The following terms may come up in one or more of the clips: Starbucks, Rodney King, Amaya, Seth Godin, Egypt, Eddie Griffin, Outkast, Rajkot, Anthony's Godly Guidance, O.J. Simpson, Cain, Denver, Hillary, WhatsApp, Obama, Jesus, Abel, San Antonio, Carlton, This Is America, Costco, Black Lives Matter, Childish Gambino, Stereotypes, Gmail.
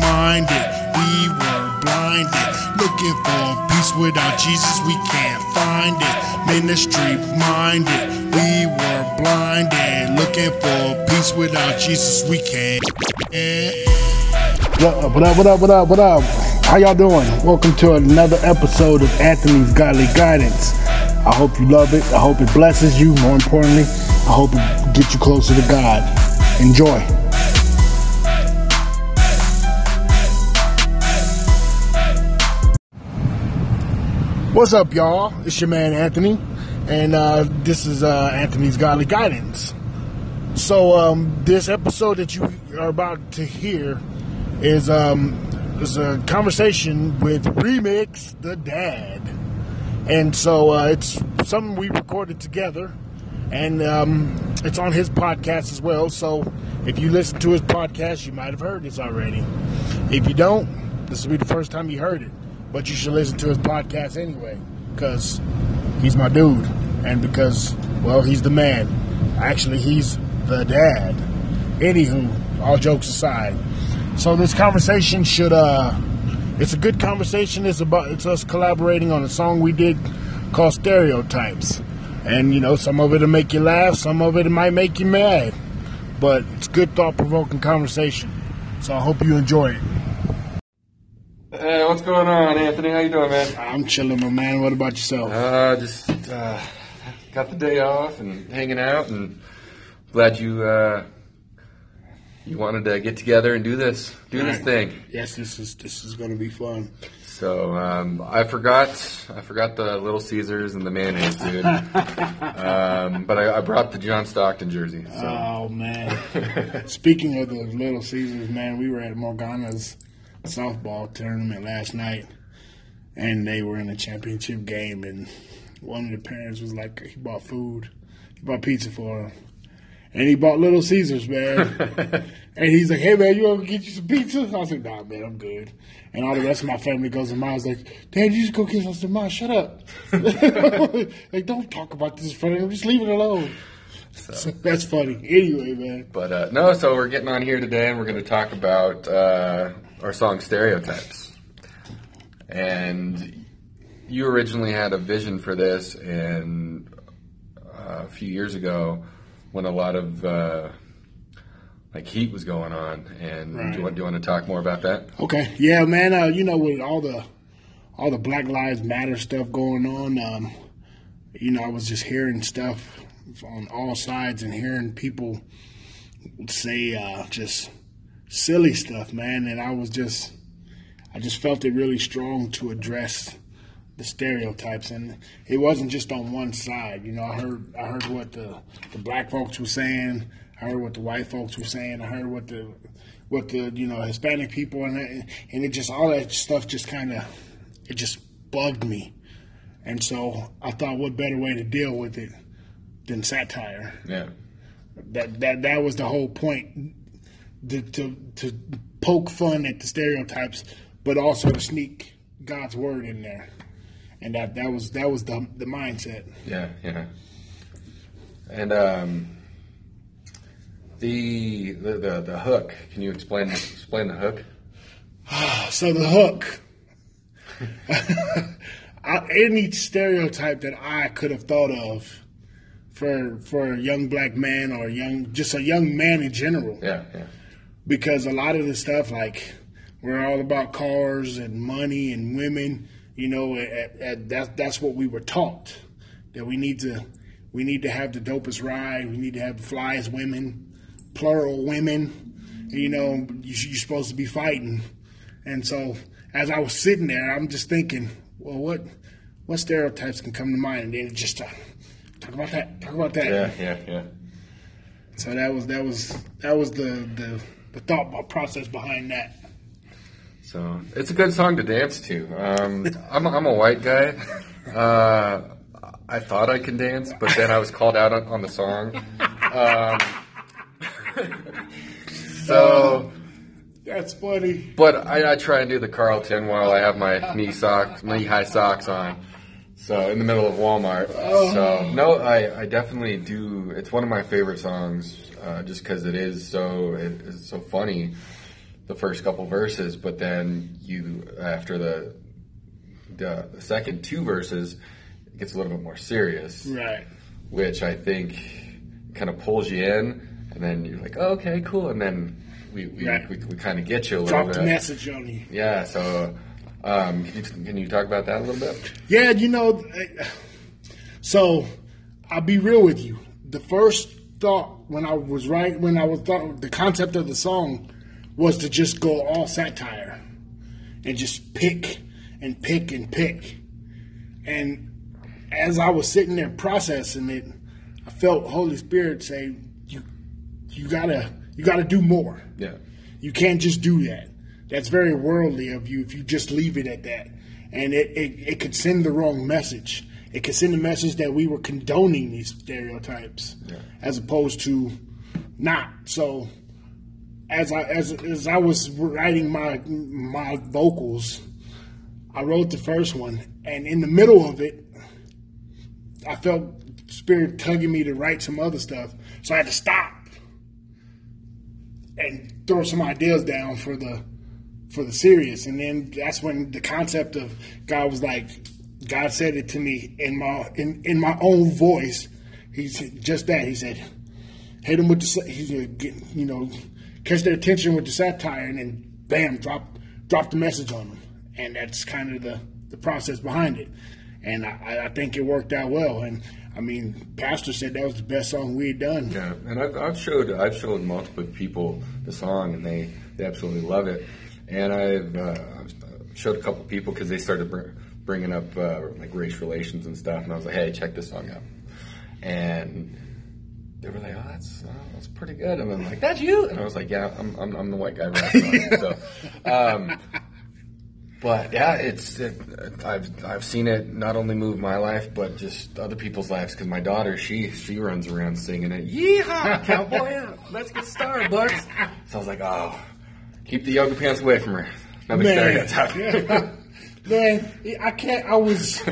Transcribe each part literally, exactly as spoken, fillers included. minded, we were blinded, looking for peace. Without Jesus we can't find it. Ministry minded, we were blinded, looking for peace. Without Jesus we can't. What up, what up, what up, what up? How y'all doing? Welcome to another episode of Anthony's Godly Guidance. I hope you love it. I hope it blesses you. More importantly, I hope it gets you closer to God. Enjoy. What's up, y'all? It's your man Anthony, and uh, this is uh, Anthony's Godly Guidance. So um, this episode that you are about to hear is um, is a conversation with Remix the Dad, and so uh, it's something we recorded together, and um, it's on his podcast as well. So if you listen to his podcast, you might have heard this already. If you don't, this will be the first time you heard it. But you should listen to his podcast anyway, because he's my dude, and because, well, he's the man. Actually, he's the dad. Anywho, all jokes aside, so this conversation should, uh, it's a good conversation. It's about, it's us collaborating on a song we did called Stereotypes. And, you know, some of it will make you laugh, some of it might make you mad, but it's good, thought-provoking conversation, so I hope you enjoy it. Hey, what's going on, Anthony? How you doing, man? I'm chilling, my man. What about yourself? Uh, just uh, got the day off and hanging out, and glad you uh, you wanted to get together and do this, do All this right. thing. Yes, this is this is going to be fun. So um, I forgot, I forgot the Little Caesars and the mayonnaise, dude. um, but I, I brought the John Stockton jersey. So. Oh man! Speaking of the Little Caesars, man, we were at Morgana's softball tournament last night, and they were in a championship game, and one of the parents was like, he bought food, he bought pizza for him, and he bought Little Caesars, man. And he's like, hey man, you want to get you some pizza? I was like, nah man, I'm good. And all the rest of my family goes to mine. I was like, Dad, you just go get us some mine, shut up. Like, don't talk about this in front of him, just leave it alone. So. So that's funny. Anyway, man. But uh, no, so we're getting on here today, and we're going to talk about uh, our song Stereotypes. And you originally had a vision for this, and uh, a few years ago, when a lot of uh, like heat was going on. And right. do, you want, do you want to talk more about that? Okay. Yeah, man. Uh, you know, with all the all the Black Lives Matter stuff going on, um, you know, I was just hearing stuff on all sides and hearing people say uh, just silly stuff, man. And I was just, I just felt it really strong to address the stereotypes. And it wasn't just on one side. You know, I heard, I heard what the, the black folks were saying. I heard what the white folks were saying. I heard what the, what the, you know, Hispanic people, and that, and it just, all that stuff just kind of, it just bugged me. And so I thought, what better way to deal with it than satire? Yeah, that that that was the whole point, to, to to poke fun at the stereotypes, but also to sneak God's word in there, and that that was that was the the mindset. Yeah, yeah. And um, the the the, the hook. Can you explain explain the hook? So the hook. I, any stereotype that I could have thought of for for a young black man, or a young, just a young man in general. Yeah, yeah. Because a lot of the stuff, like, we're all about cars and money and women, you know, at, at that, that's what we were taught, that we need to we need to have the dopest ride, we need to have the flyest women, plural women, you know, you, you're supposed to be fighting. And so as I was sitting there, I'm just thinking, well, what, what stereotypes can come to mind? And then it just... Uh, Talk about that. Talk about that. Yeah, yeah, yeah. So that was that was that was the the, the thought process behind that. So it's a good song to dance to. Um, I'm a, I'm a white guy. Uh, I thought I could dance, but then I was called out on, on the song. Um, so that's funny. But I, I try and do the Carlton while I have my knee socks, knee high socks on. So, in the middle of Walmart. Oh. So, no, I, I definitely do. It's one of my favorite songs, uh, just because it is so, it is so funny. the first couple verses, but then you, after the, the the second two verses, it gets a little bit more serious. Right. Which I think kind of pulls you in, and then you're like, oh, okay, cool, and then we we, right. we, we, we kind of get you a little bit. Drop the message on you. Yeah, so um, can, you, can you talk about that a little bit? Yeah, you know, so I'll be real with you. The first thought when I was right, when I was thought, the concept of the song was to just go all satire and just pick and pick and pick. And as I was sitting there processing it, I felt Holy Spirit say, you you gotta you gotta do more. Yeah. You can't just do that. That's very worldly of you if you just leave it at that. And it, it, it could send the wrong message. It could send a message that we were condoning these stereotypes, yeah, as opposed to not. So As I as as I was writing my my vocals, I wrote the first one, and in the middle of it, I felt Spirit tugging me to write some other stuff, so I had to stop and throw some ideas down for the for the series. And then that's when the concept of God was like, God said it to me in my in in my own voice. He said just that. He said, "Hit him with the," he said, you know. catch their attention with the satire, and then bam, drop drop the message on them. And that's kind of the, the process behind it. And I, I think it worked out well. And I mean, Pastor said that was the best song we had done. Yeah, and I've, I've showed I've shown multiple people the song, and they, they absolutely love it. And I've uh, showed a couple people because they started br- bringing up uh, like race relations and stuff, and I was like, hey, check this song out. And they were like, oh, that's, oh, that's pretty good. And I'm like, that's you? And I was like, yeah, I'm I'm, I'm the white guy rapping on it. So, um, but yeah, it's it, I've I've seen it not only move my life, but just other people's lives. Because my daughter, she she runs around singing it. Yeehaw, cowboy up, let's get Starbucks. So I was like, oh, keep the yoga pants away from her. Man, yeah. Man, I can't. I was,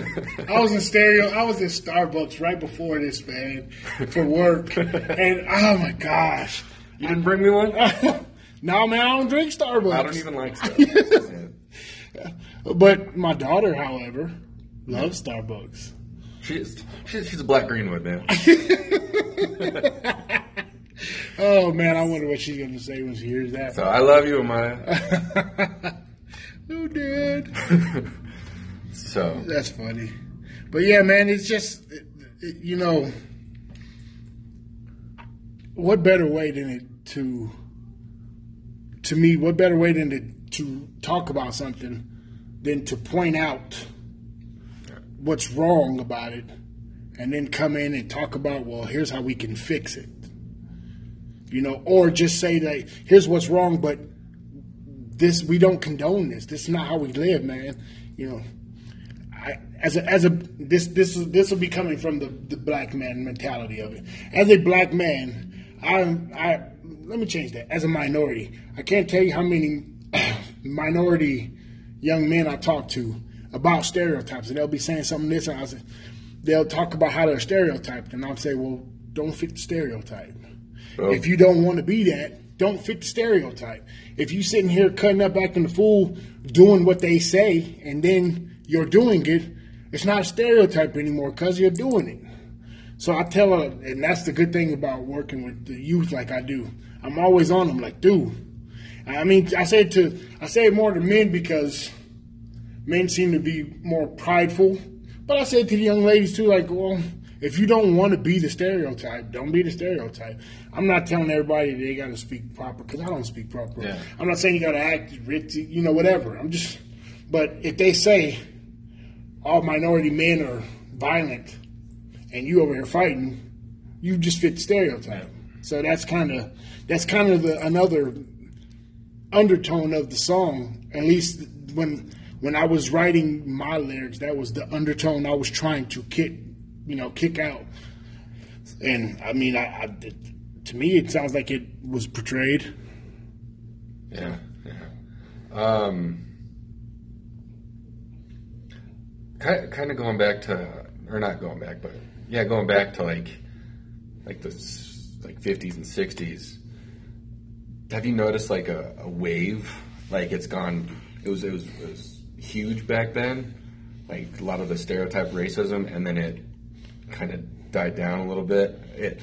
I was in stereo. I was in Starbucks right before this, man, for work. And oh my gosh, you didn't I, bring me one? No, man, I don't drink Starbucks. I don't even like Starbucks. But my daughter, however, loves Starbucks. She's she's, she's a black Greenwood, man. Oh man, I wonder what she's gonna say when she hears that. So I love you, Amaya. Who did? So that's funny, but yeah, man, it's just it, it, you know, what better way than it to to me? What better way than to, to talk about something than to point out what's wrong about it, and then come in and talk about, well, here's how we can fix it, you know, or just say that here's what's wrong, but this, we don't condone this. This is not how we live, man. You know, I, as a, as a this this this will be coming from the, the black man mentality of it. As a black man, I I let me change that. As a minority, I can't tell you how many minority young men I talk to about stereotypes, and they'll be saying something this, and I say, they'll talk about how they're stereotyped, and I'll say, well, don't fit the stereotype. Oh. If you don't want to be that, don't fit the stereotype. If you sitting here cutting up, acting the fool, doing what they say, and then you're doing it, it's not a stereotype anymore because you're doing it. So I tell her, and that's the good thing about working with the youth like I do. I'm always on them, like, dude. I mean, I say it to, I say it more to men because men seem to be more prideful. But I say it to the young ladies too, like, well, if you don't want to be the stereotype, don't be the stereotype. I'm not telling everybody they got to speak proper, because I don't speak proper. Yeah. I'm not saying you got to act rich, you know, whatever. I'm just, but if they say all minority men are violent and you over here fighting, you just fit the stereotype. Yeah. So that's kind of that's kind of the another undertone of the song. At least when when I was writing my lyrics, that was the undertone I was trying to kick. You know, kick out, and I mean, I, I to me it sounds like it was portrayed. Yeah, yeah. Um, kind kind of going back to, or not going back, but yeah, going back to like, like the like fifties and sixties. have you noticed like a, a wave? Like it's gone. It was, it was it was huge back then. Like a lot of the stereotype racism, and then it kind of died down a little bit. It,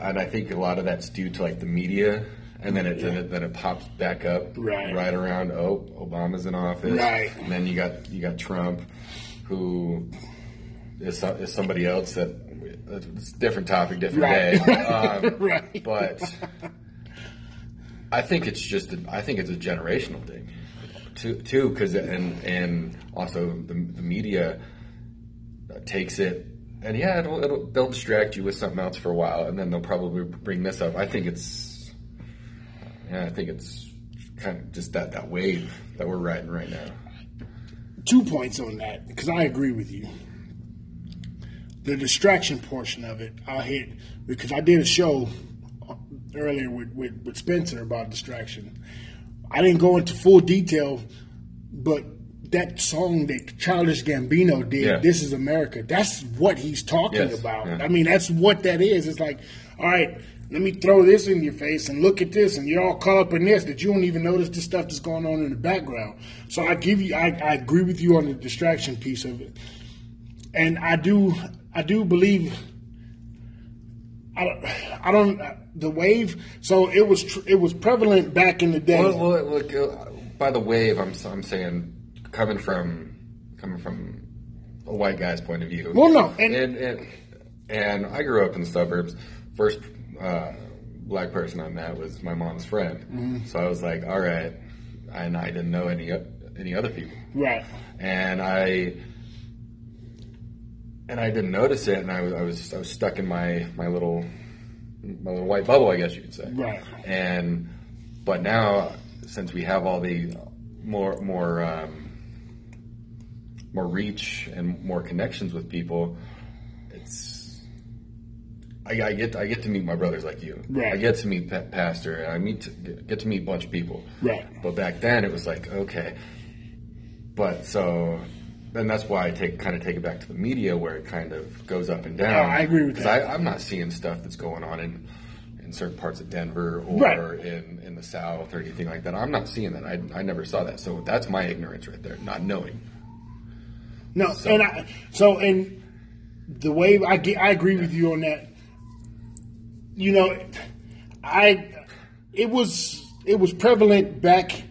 and I think a lot of that's due to like the media. And then it, yeah. then it then it pops back up right, right around oh Obama's in office, right. And then you got you got Trump, who is is somebody else that it's a different topic, different right. day. Um, right. But I think it's just a, I think it's a generational thing, too. Too because and and also the, the media takes it. And yeah, it'll, it'll they'll distract you with something else for a while, and then they'll probably bring this up. I think it's. Yeah, I think it's kind of just that, that wave that we're riding right now. Two points on that, because I agree with you. The distraction portion of it, I'll hit, because I did a show earlier with, with, with Spencer about distraction. I didn't go into full detail, but that song that Childish Gambino did, yeah. This Is America, that's what he's talking yes. about. Yeah. I mean, that's what that is. It's like, all right, let me throw this in your face and look at this, and you're all caught up in this that you don't even notice the stuff that's going on in the background. So I give you, I, I agree with you on the distraction piece of it, and I do, I do believe, I don't, I don't the wave. So it was, tr- it was prevalent back in the day. Well, well, look, uh, by the wave, I'm, I'm saying coming from, coming from a white guy's point of view. Well, no, and and, and, and I grew up in the suburbs. First. Uh, black person I met was my mom's friend, mm-hmm. so I was like, all right, and I didn't know any any other people, right? And I and I didn't notice it, and I was I was, I was stuck in my, my little my little white bubble, I guess you could say, right? And but now, since we have all the more more um, more reach and more connections with people, it's. I, I get I get to meet my brothers like you. Right. I get to meet pa- pastor. And I meet to, get to meet a bunch of people. Right. But back then it was like okay, but so then that's why I take kind of take it back to the media where it kind of goes up and down. No, I agree with that. Because I'm not seeing stuff that's going on in, in certain parts of Denver or right. in, in the South or anything like that. I'm not seeing that. I I never saw that. So that's my ignorance right there, not knowing. No, so, and I, so and the way I get, I agree yeah. with you on that. You know, I it was it was prevalent back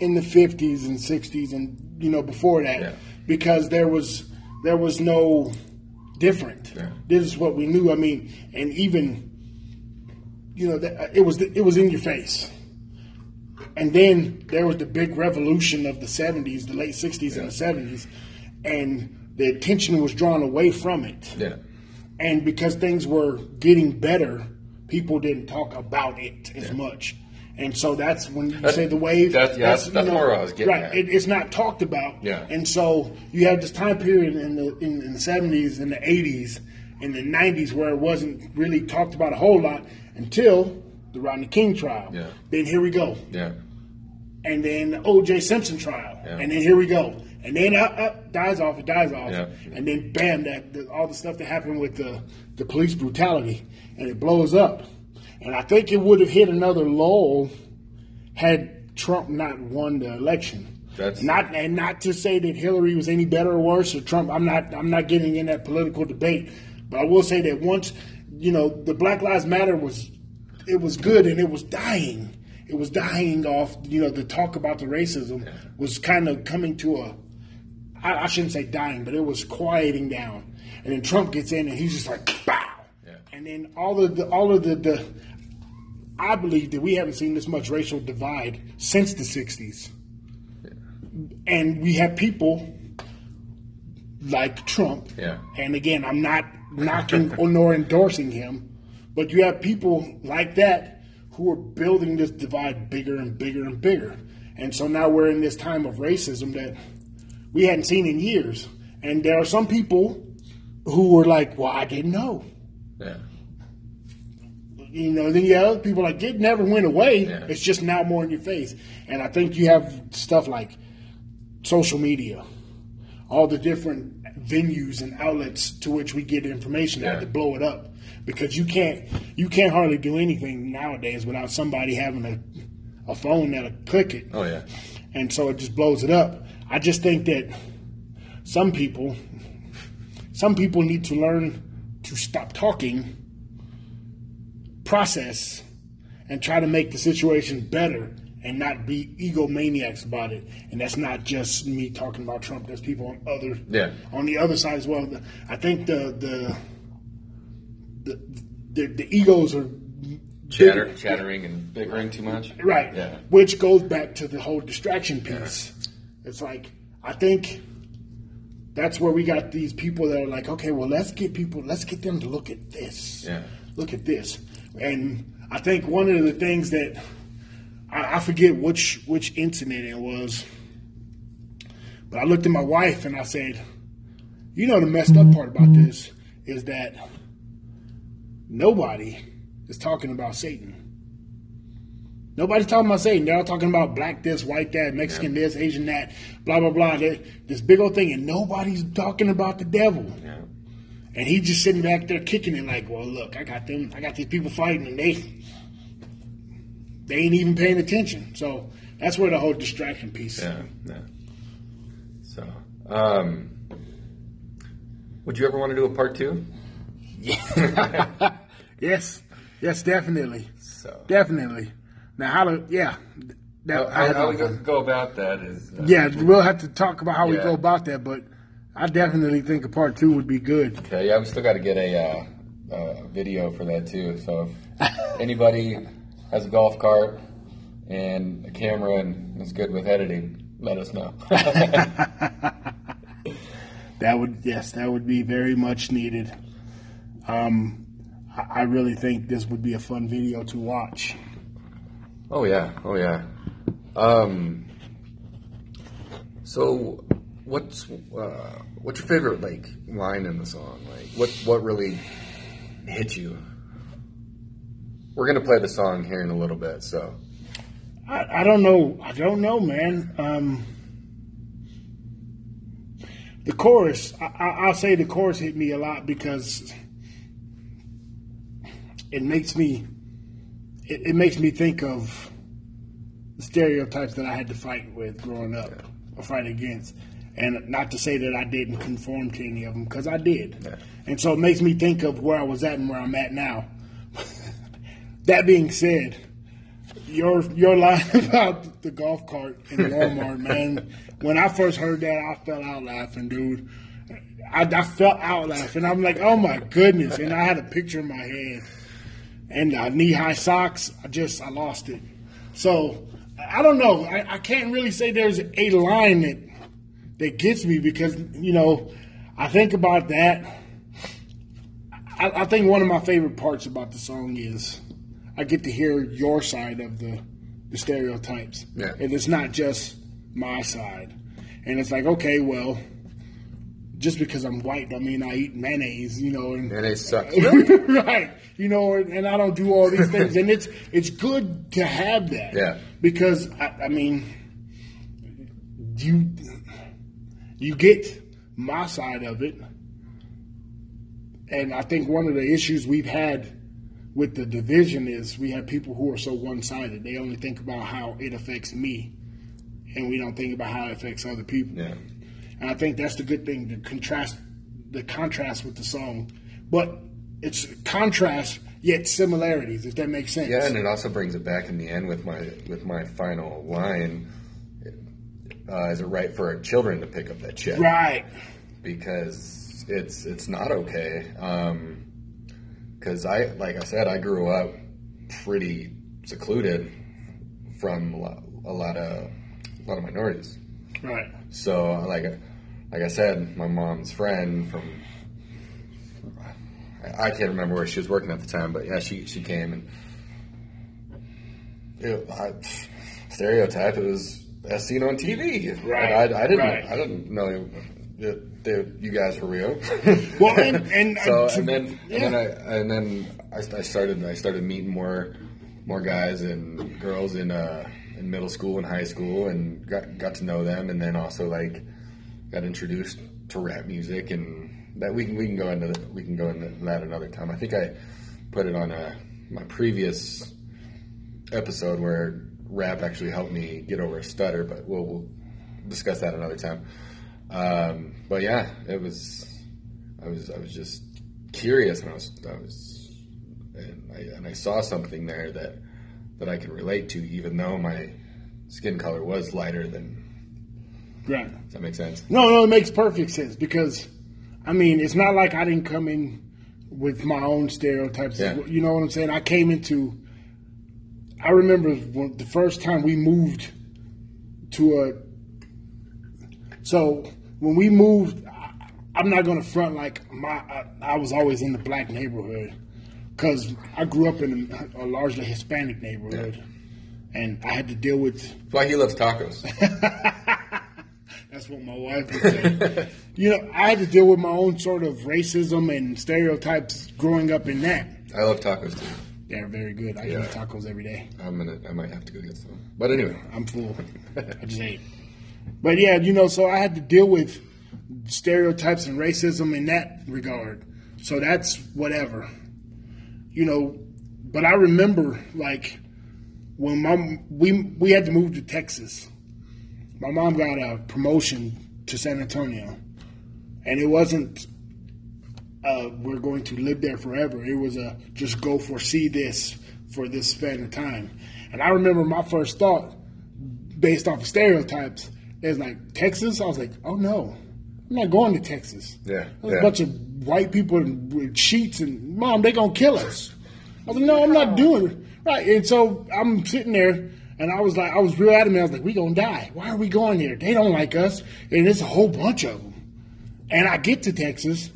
in the fifties and sixties and you know before that yeah. because there was there was no different. Yeah. This is what we knew. I mean, and even you know that it was it was in your face. And then there was the big revolution of the seventies, the late sixties yeah. and the seventies, and the attention was drawn away from it. Yeah. And because things were getting better. People didn't talk about it as yeah. much, and so that's when you that's, say the wave. That's, yeah, that's, that's you know, where I was getting right. at. It, it's not talked about, yeah. And so you have this time period in the in, in the seventies, in the eighties, in the nineties where it wasn't really talked about a whole lot until the Rodney King trial. Yeah. Then here we go. Yeah. And then the O J. Simpson trial. Yeah. And then here we go. And then up, up, dies off, it dies off. Yeah. And then bam, that the, all the stuff that happened with the, the police brutality, and it blows up. And I think it would have hit another lull had Trump not won the election. That's not and not to say that Hillary was any better or worse or Trump. I'm not I'm not getting in that political debate, but I will say that once, you know, the Black Lives Matter was it was good and it was dying. It was dying off, you know, the talk about the racism yeah. was kind of coming to a I, I shouldn't say dying, but it was quieting down. And then Trump gets in and he's just like, bow. Yeah. And then all of the, all of the, the, I believe that we haven't seen this much racial divide since the sixties. Yeah. And we have people like Trump. Yeah. And again, I'm not knocking or nor endorsing him, but you have people like that who are building this divide bigger and bigger and bigger. And so now we're in this time of racism that we hadn't seen in years. And there are some people who were like, well, I didn't know. Yeah. You know, then you have other people like, it never went away. Yeah. It's just now more in your face. And I think you have stuff like social media, all the different venues and outlets to which we get information yeah. out to blow it up, because you can't you can't hardly do anything nowadays without somebody having a a phone that'll click it. Oh yeah, and so it just blows it up. I just think that some people some people need to learn to stop talking, process, and try to make the situation better, and not be egomaniacs about it. And that's not just me talking about Trump. There's people on other yeah. on the other side as well. I think the the the, the, the egos are Chatter, big, chattering and bickering too much. Right. Yeah. Which goes back to the whole distraction piece. Yeah. It's like, I think that's where we got these people that are like, okay, well, let's get people, let's get them to look at this. Yeah. Look at this. And I think one of the things that I forget which which incident it was, but I looked at my wife and I said, you know, the messed up part about this is that nobody is talking about Satan. Nobody's talking about Satan. They're all talking about black this, white that, Mexican yeah. this, Asian that, blah, blah, blah, this big old thing, and nobody's talking about the devil. Yeah. And he's just sitting back there kicking it like, well, look, I got them, I got these people fighting, and they... They ain't even paying attention. So that's where the whole distraction piece. Yeah, yeah. So, um, would you ever want to do a part two? Yeah. yes. Yes, definitely. So. Definitely. Now, how to, yeah. That, how, how we go, go about that is. Uh, yeah, we'll have to talk about how yeah. we go about that, but I definitely think a part two would be good. Okay, yeah, we still got to get a uh, uh, video for that too. So if anybody has a golf cart and a camera and is good with editing, let us know. That would, yes, that would be very much needed. Um, I, I really think this would be a fun video to watch. Oh yeah, oh yeah. Um, so what's, uh, what's your favorite like line in the song? Like what, what really hit you? We're gonna play the song here in a little bit, so I, I don't know. I don't know, man. Um, the chorus, I, I, I'll say the chorus hit me a lot because it makes me, it, it makes me think of the stereotypes that I had to fight with growing up, yeah. or fight against, and not to say that I didn't conform to any of them, because I did, yeah. and so it makes me think of where I was at and where I'm at now. That being said, your your line about the golf cart in Walmart, man. When I first heard that, I fell out laughing, dude. I, I fell out laughing. I'm like, oh my goodness! And I had a picture in my head, and uh, knee-high socks. I just I lost it. So I don't know. I, I can't really say there's a line that that gets me, because you know I think about that. I, I think one of my favorite parts about the song is, I get to hear your side of the, the stereotypes. Yeah. And it's not just my side. And it's like, okay, well, just because I'm white, I mean, I eat mayonnaise, you know. And mayonnaise sucks. Right. You know, and I don't do all these things. And it's it's good to have that. Yeah. Because, I, I mean, you, you get my side of it. And I think one of the issues we've had with the division is we have people who are so one-sided. They only think about how it affects me, and we don't think about how it affects other people. Yeah. And I think that's the good thing, the contrast, the contrast with the song. But it's contrast yet similarities, if that makes sense. Yeah, and it also brings it back in the end with my with my final line. Uh, is it right for our children to pick up that shit? Right. Because it's it's not okay. Um, Because I, like I said, I grew up pretty secluded from a lot, a lot of a lot of minorities. Right. So, like, like I said, my mom's friend from I can't remember where she was working at the time, but yeah, she she came and it, I, stereotype it was as seen on T V. Right. And I, I didn't right. I didn't know it, Dude, you guys were real. Well, and, and so and then yeah. and then I and then I, I started I started meeting more more guys and girls in uh in middle school and high school, and got got to know them, and then also like got introduced to rap music, and that we can we can go into we can go into that another time. I think I put it on a, my previous episode where rap actually helped me get over a stutter, but we'll, we'll discuss that another time. Um, but yeah, it was I was I was just curious, and I was I was and I, and I saw something there that that I could relate to, even though my skin color was lighter than. Right. Does that make sense? No, no, it makes perfect sense, because, I mean, it's not like I didn't come in with my own stereotypes. Yeah. You know what I'm saying? I came into, I remember when, the first time we moved to a, so when we moved, I, I'm not going to front like my, I, I was always in the black neighborhood, because I grew up in a, a largely Hispanic neighborhood, yeah. And I had to deal with. That's why he loves tacos. That's what my wife would say. You know, I had to deal with my own sort of racism and stereotypes growing up in that. I love tacos, too. They're very good. I yeah. eat tacos every day. I'm gonna, I might have to go get some. But anyway. I'm full. I just ate. But, yeah, you know, so I had to deal with stereotypes and racism in that regard. So that's whatever. You know, but I remember, like, when my, we we had to move to Texas. My mom got a promotion to San Antonio, and it wasn't uh, we're going to live there forever. It was a just go foresee this for this span of time. And I remember my first thought, based off of stereotypes, is like, Texas? I was like, oh, no, I'm not going to Texas. Yeah, There's yeah. a bunch of white people with sheets, and, Mom, they going to kill us. I was like, no, I'm not doing it. Right, and so I'm sitting there. And I was like, I was real adamant. I was like, we gonna die. Why are we going here? They don't like us, and it's a whole bunch of them. And I get to Texas,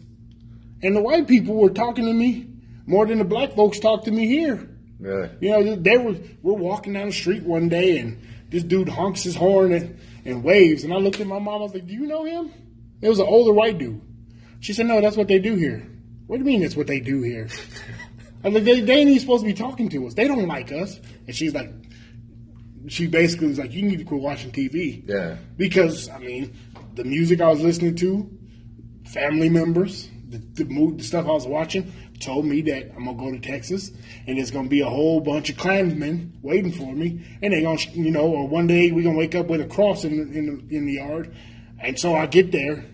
and the white people were talking to me more than the black folks talked to me here. Really? You know, they were. We're walking down the street one day, and this dude honks his horn and, and waves. And I looked at my mom. I was like, do you know him? It was an older white dude. She said, no, that's what they do here. What do you mean that's what they do here? I was like, they, they ain't even supposed to be talking to us. They don't like us. And she's like. She basically was like, you need to quit watching T V. Yeah. Because, I mean, the music I was listening to, family members, the, the mood, the stuff I was watching, told me that I'm going to go to Texas, and there's going to be a whole bunch of Klansmen waiting for me. And they're going to, you know, or one day we're going to wake up with a cross in, in, in the yard. And so I get there.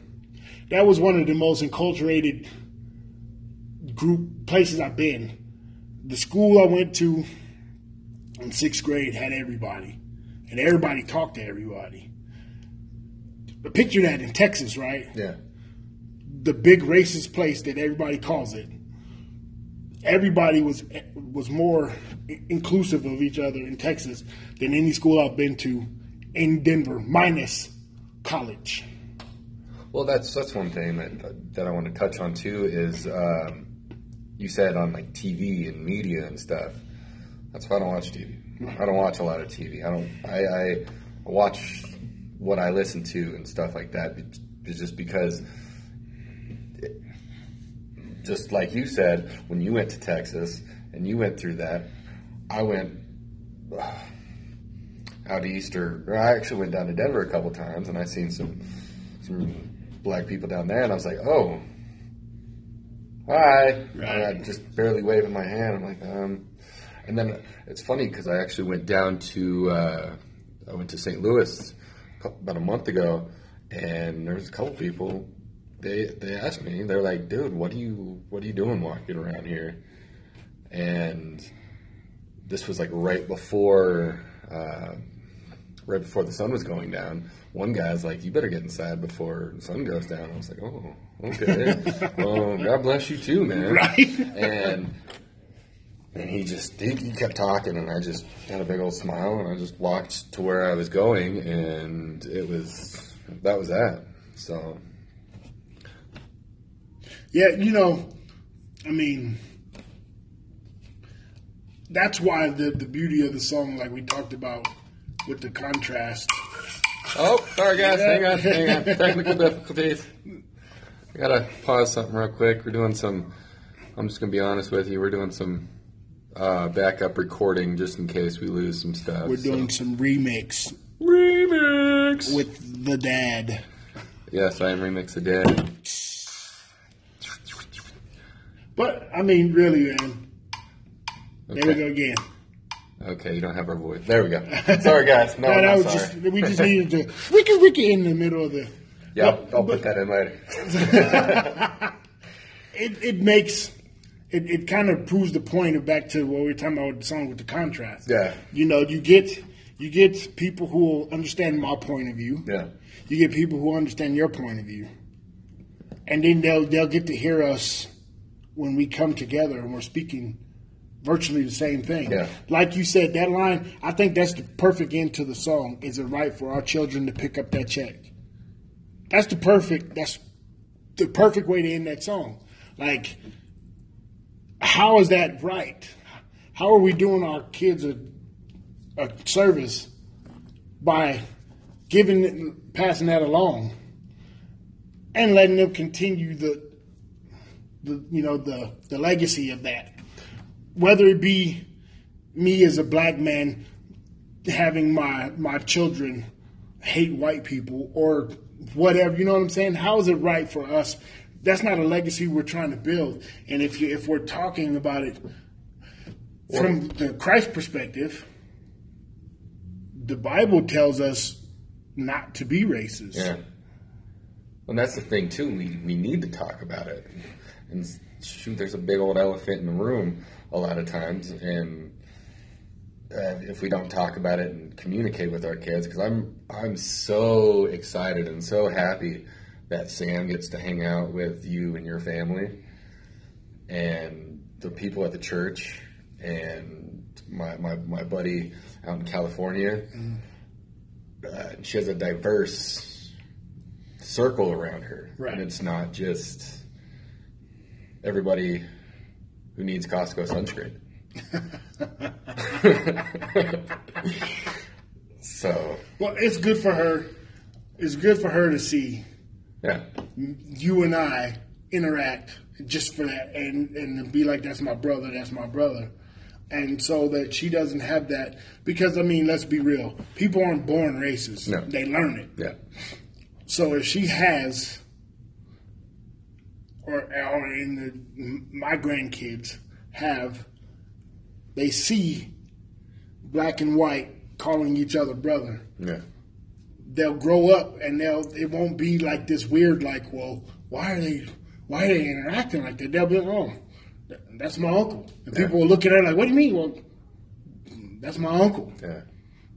That was one of the most enculturated group places I've been. The school I went to, in sixth grade, had everybody, and everybody talked to everybody. But picture that in Texas, right? Yeah. The big racist place that everybody calls it. Everybody was was more inclusive of each other in Texas than any school I've been to in Denver, minus college. Well, that's that's one thing that that I want to touch on too is um, you said on like T V and media and stuff. That's why I don't watch T V. I don't watch a lot of T V. I don't. I, I watch what I listen to and stuff like that. It's just because, it, just like you said, when you went to Texas and you went through that, I went uh, out east, or, or I actually went down to Denver a couple times, and I seen some some black people down there, and I was like, oh, hi. Right. And I just barely waving my hand. I'm like, um. And then it's funny because I actually went down to uh, I went to Saint Louis about a month ago, and there was a couple people. They they asked me, they're like, "Dude, what are you what are you doing walking around here?" And this was like right before uh, right before the sun was going down. One guy's like, "You better get inside before the sun goes down." I was like, "Oh, okay. Well, God bless you too, man." Right. And. And he just, he, he kept talking, and I just had a big old smile, and I just walked to where I was going, and it was, that was that, so. Yeah, you know, I mean, that's why the, the beauty of the song, like we talked about, with the contrast. Oh, sorry guys, yeah. hang on, hang on, technical difficulties. I gotta pause something real quick. We're doing some, I'm just gonna be honest with you, we're doing some. Uh, backup recording just in case we lose some stuff. We're doing so. some remix. Remix! With the dad. Yes, I am Remix the Dad. But, I mean, really, man. Okay. There we go again. Okay, you don't have our voice. There we go. Sorry, guys. No, no, no I'm sorry. Just, we just needed to wiki wiki in the middle of the... Yeah, but, I'll, I'll but, put that in later. it, it makes... It, it kind of proves the point of back to what we were talking about with the song with the contrast. Yeah. You know, you get you get people who will understand my point of view. Yeah. You get people who understand your point of view. And then they'll they'll get to hear us when we come together and we're speaking virtually the same thing. Yeah. Like you said, that line, I think that's the perfect end to the song. Is it right for our children to pick up that check? That's the perfect that's the perfect way to end that song. Like, how is that right? How are we doing our kids a, a service by giving, passing that along, and letting them continue the, the you know, the the legacy of that? Whether it be me as a black man having my my children hate white people or whatever, you know what I'm saying? How is it right for us? That's not a legacy we're trying to build. And if you, if we're talking about it from the Christ perspective, the Bible tells us not to be racist. Yeah. And that's the thing, too. We, we need to talk about it. And shoot, there's a big old elephant in the room a lot of times. And uh, if we don't talk about it and communicate with our kids, because I'm, I'm so excited and so happy that Sam gets to hang out with you and your family and the people at the church and my my, my buddy out in California. Mm. Uh, she has a diverse circle around her. Right. And it's not just everybody who needs Costco sunscreen. So. Well, it's good for her. It's good for her to see. Yeah. You and I interact just for that and, and be like, that's my brother, that's my brother. And so that she doesn't have that. Because, I mean, let's be real. People aren't born racist. No. They learn it. Yeah. So if she has, or, or in the, my grandkids have, they see black and white calling each other brother. Yeah. They'll grow up and they'll, it won't be like this weird, like, well, why are they, why are they interacting like that? They'll be like, oh, that's my uncle. And yeah. People will look at her like, what do you mean? Well, that's my uncle. Yeah.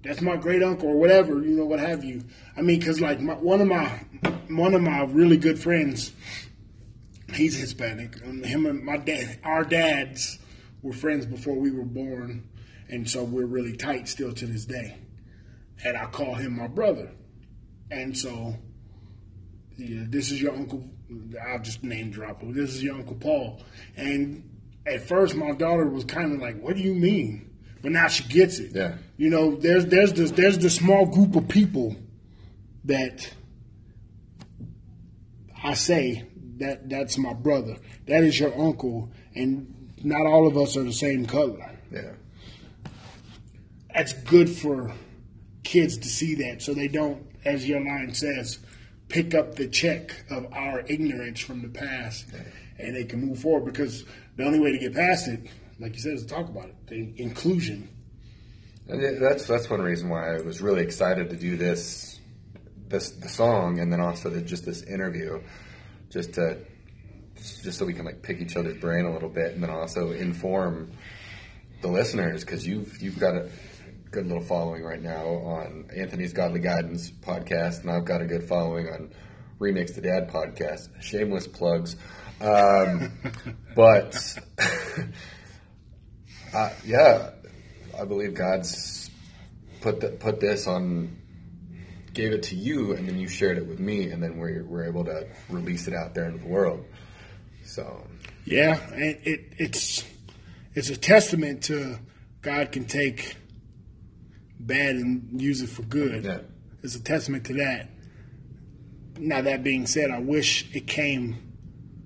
That's my great uncle or whatever, you know, what have you. I mean, cause like my, one of my, one of my really good friends, he's Hispanic. And him and my dad, our dads were friends before we were born. And so we're really tight still to this day. And I call him my brother. And so, yeah, this is your Uncle, I'll just name drop him, this is your Uncle Paul. And at first my daughter was kind of like, what do you mean? But now she gets it. Yeah. You know, there's there's this, there's this small group of people that I say, that that's my brother, that is your uncle, and not all of us are the same color. Yeah. That's good for kids to see that, so they don't, as your line says, pick up the check of our ignorance from the past, and they can move forward, because the only way to get past it, like you said, is to talk about it, the inclusion. And that's that's one reason why I was really excited to do this, this the song, and then also the, just this interview, just to just so we can like pick each other's brain a little bit, and then also inform the listeners, because you've you've got to. Good little following right now on Anthony's Godly Guidance podcast, and I've got a good following on Remix the Dad podcast. Shameless plugs, um, but uh, yeah, I believe God's put the, put this on, gave it to you, and then you shared it with me, and then we're we're able to release it out there in the world. So yeah, it, it it's it's a testament to God can take bad and use it for good. Yeah. It's a testament to that. Now, that being said, I wish it came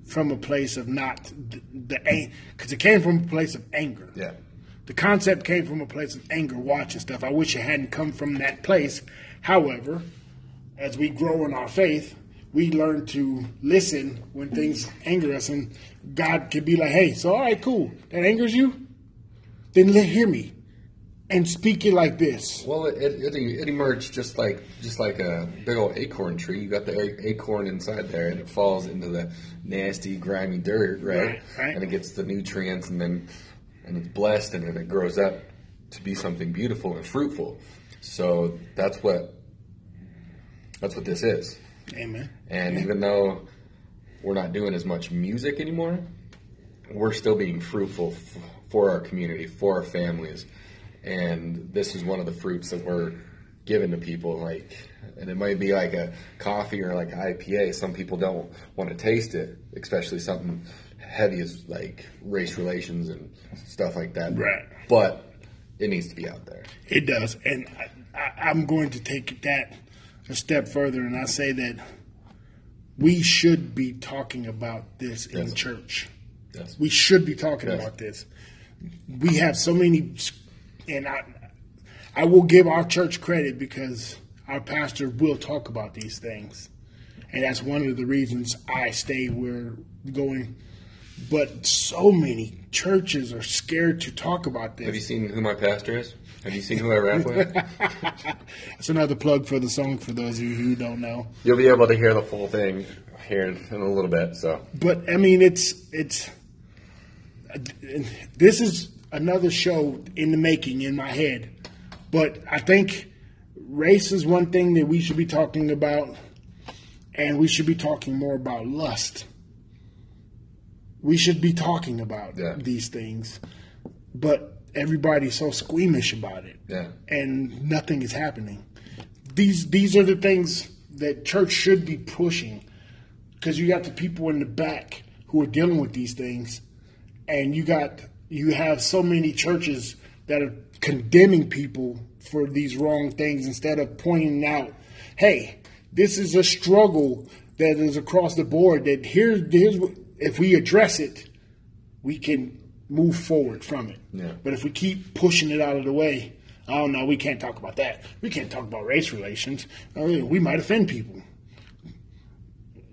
from a place of not the, because it came from a place of anger. Yeah. The concept came from a place of anger, watching stuff. I wish it hadn't come from that place. However, as we grow in our faith, we learn to listen when things anger us, and God could be like, hey, so all right, cool. That angers you? Then hear me and speak it like this. Well, it, it, it emerged just like just like a big old acorn tree. You got the acorn inside there, and it falls into the nasty, grimy dirt, right? Right, right. And it gets the nutrients, and then and it's blessed, and then it grows up to be something beautiful and fruitful. So that's what that's what this is. Amen. And Amen. Even though we're not doing as much music anymore, we're still being fruitful f- for our community, for our families. And this is one of the fruits that we're giving to people. Like, and it might be like a coffee or like I P A. Some people don't want to taste it, especially something heavy as like race relations and stuff like that. Right. But it needs to be out there. It does. And I, I, I'm going to take that a step further, and I say that we should be talking about this in yes. church. Yes. We should be talking yes. about this. We have so many, and I, I will give our church credit because our pastor will talk about these things, and that's one of the reasons I stay where we're going. But so many churches are scared to talk about this. Have you seen who my pastor is? Have you seen who I rap with? That's another plug for the song for those of you who don't know. You'll be able to hear the full thing here in a little bit. So, but I mean, it's it's this is another show in the making in my head. But I think race is one thing that we should be talking about, and we should be talking more about lust. We should be talking about yeah. these things, but everybody's so squeamish about it, yeah. and nothing is happening. These these are the things that church should be pushing, because you got the people in the back who are dealing with these things, and you got you have so many churches that are condemning people for these wrong things instead of pointing out, hey, this is a struggle that is across the board. That here, here's if we address it, we can move forward from it. Yeah. But if we keep pushing it out of the way, oh no, we can't talk about that. We can't talk about race relations. I mean, we might offend people.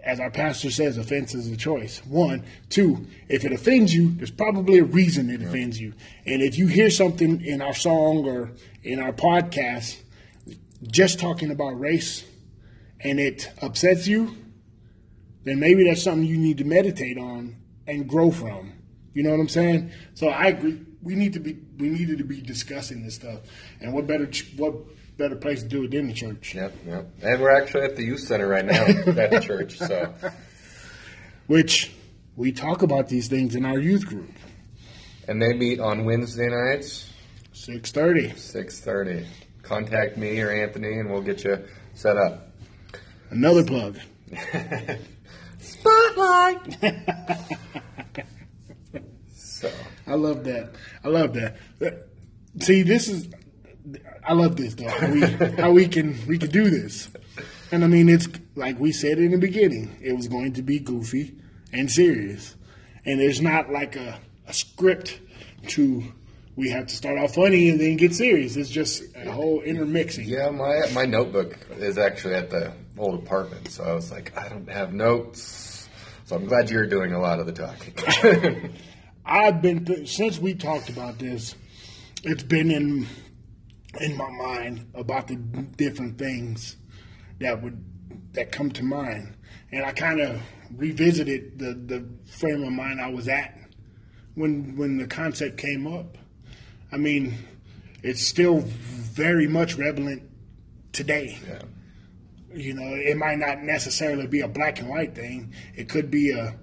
As our pastor says, offense is a choice. One. Two, if it offends you, there's probably a reason it yeah. offends you. And if you hear something in our song or in our podcast just talking about race and it upsets you, then maybe that's something you need to meditate on and grow from. You know what I'm saying? So I agree. We need to be. We needed to be discussing this stuff. And what better? What better place to do it than the church? Yep, yep. And we're actually at the youth center right now at the church. So, which we talk about these things in our youth group. And they meet on Wednesday nights, six thirty. Six thirty. Contact me or Anthony, and we'll get you set up. Another plug. Spotlight. So. I love that. I love that. See, this is, I love this though. How we, how we can we can do this, and I mean, it's like we said in the beginning, it was going to be goofy and serious, and there's not like a, a script to. We have to start off funny and then get serious. It's just a whole intermixing. Yeah, my my notebook is actually at the old apartment, so I was like, I don't have notes, so I'm glad you're doing a lot of the talking. I've been th- since we talked about this, it's been in in my mind about the different things that would that come to mind, and I kind of revisited the, the frame of mind I was at when when the concept came up. I mean, it's still very much relevant today. Yeah. You know, it might not necessarily be a black and white thing. It could be a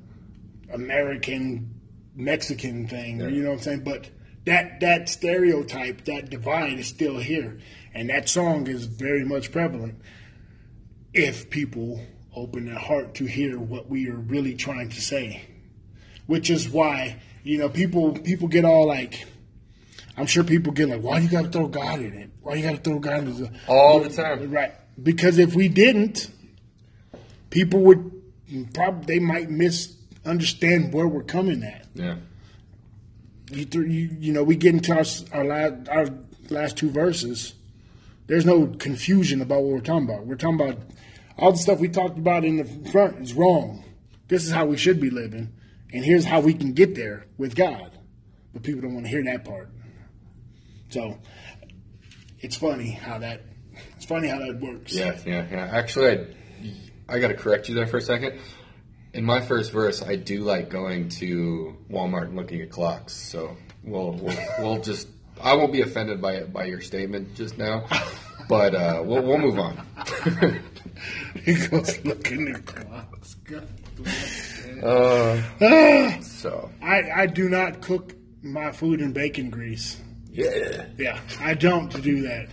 American Mexican thing, yeah. you know what I'm saying? But that that stereotype, that divide is still here. And that song is very much prevalent if people open their heart to hear what we are really trying to say. Which is why, you know, people people get all like, I'm sure people get like, why you got to throw God in it? Why you got to throw God in it? All the time. Right. Because if we didn't, people would probably, they might misunderstand where we're coming at. Yeah. You, th- you, you know, we get into our our last, our last two verses. There's no confusion about what we're talking about. We're talking about All the stuff we talked about in the front is wrong. This is how we should be living, and here's how we can get there with God. But people don't want to hear that part. So it's funny how that it's funny how that works. Yeah, yeah, yeah. Actually, I I got to correct you there for a second. In my first verse, I do like going to Walmart and looking at clocks. So we'll we'll, we'll just I won't be offended by it, by your statement just now. But uh, we'll, we'll move on. He goes looking at clocks. God, uh, so I, I do not cook my food in bacon grease. Yeah, yeah, I don't do that.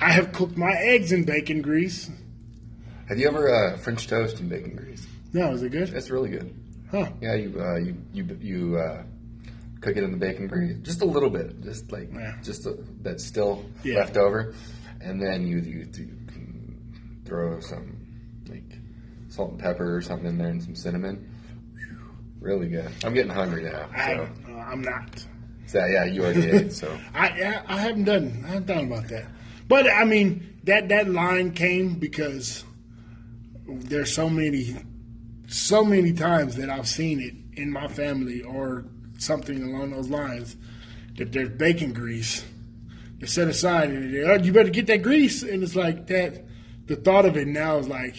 I have cooked my eggs in bacon grease. Have you ever uh, French toast in bacon grease? No, is it good? It's really good. Huh? Yeah, you uh, you you you. Uh, Cook it in the bacon grease, just a little bit, just like yeah. just a, that's still yeah. left over, and then you, you you throw some like salt and pepper or something in there and some cinnamon. Really good. I'm getting hungry now. I, so. uh, I'm not. So yeah, you already ate. So I I haven't done I haven't thought about that, but I mean that that line came because there's so many so many times that I've seen it in my family or something along those lines, that there's bacon grease. They set aside, and they, oh, you better get that grease. And it's like that. The thought of it now is like,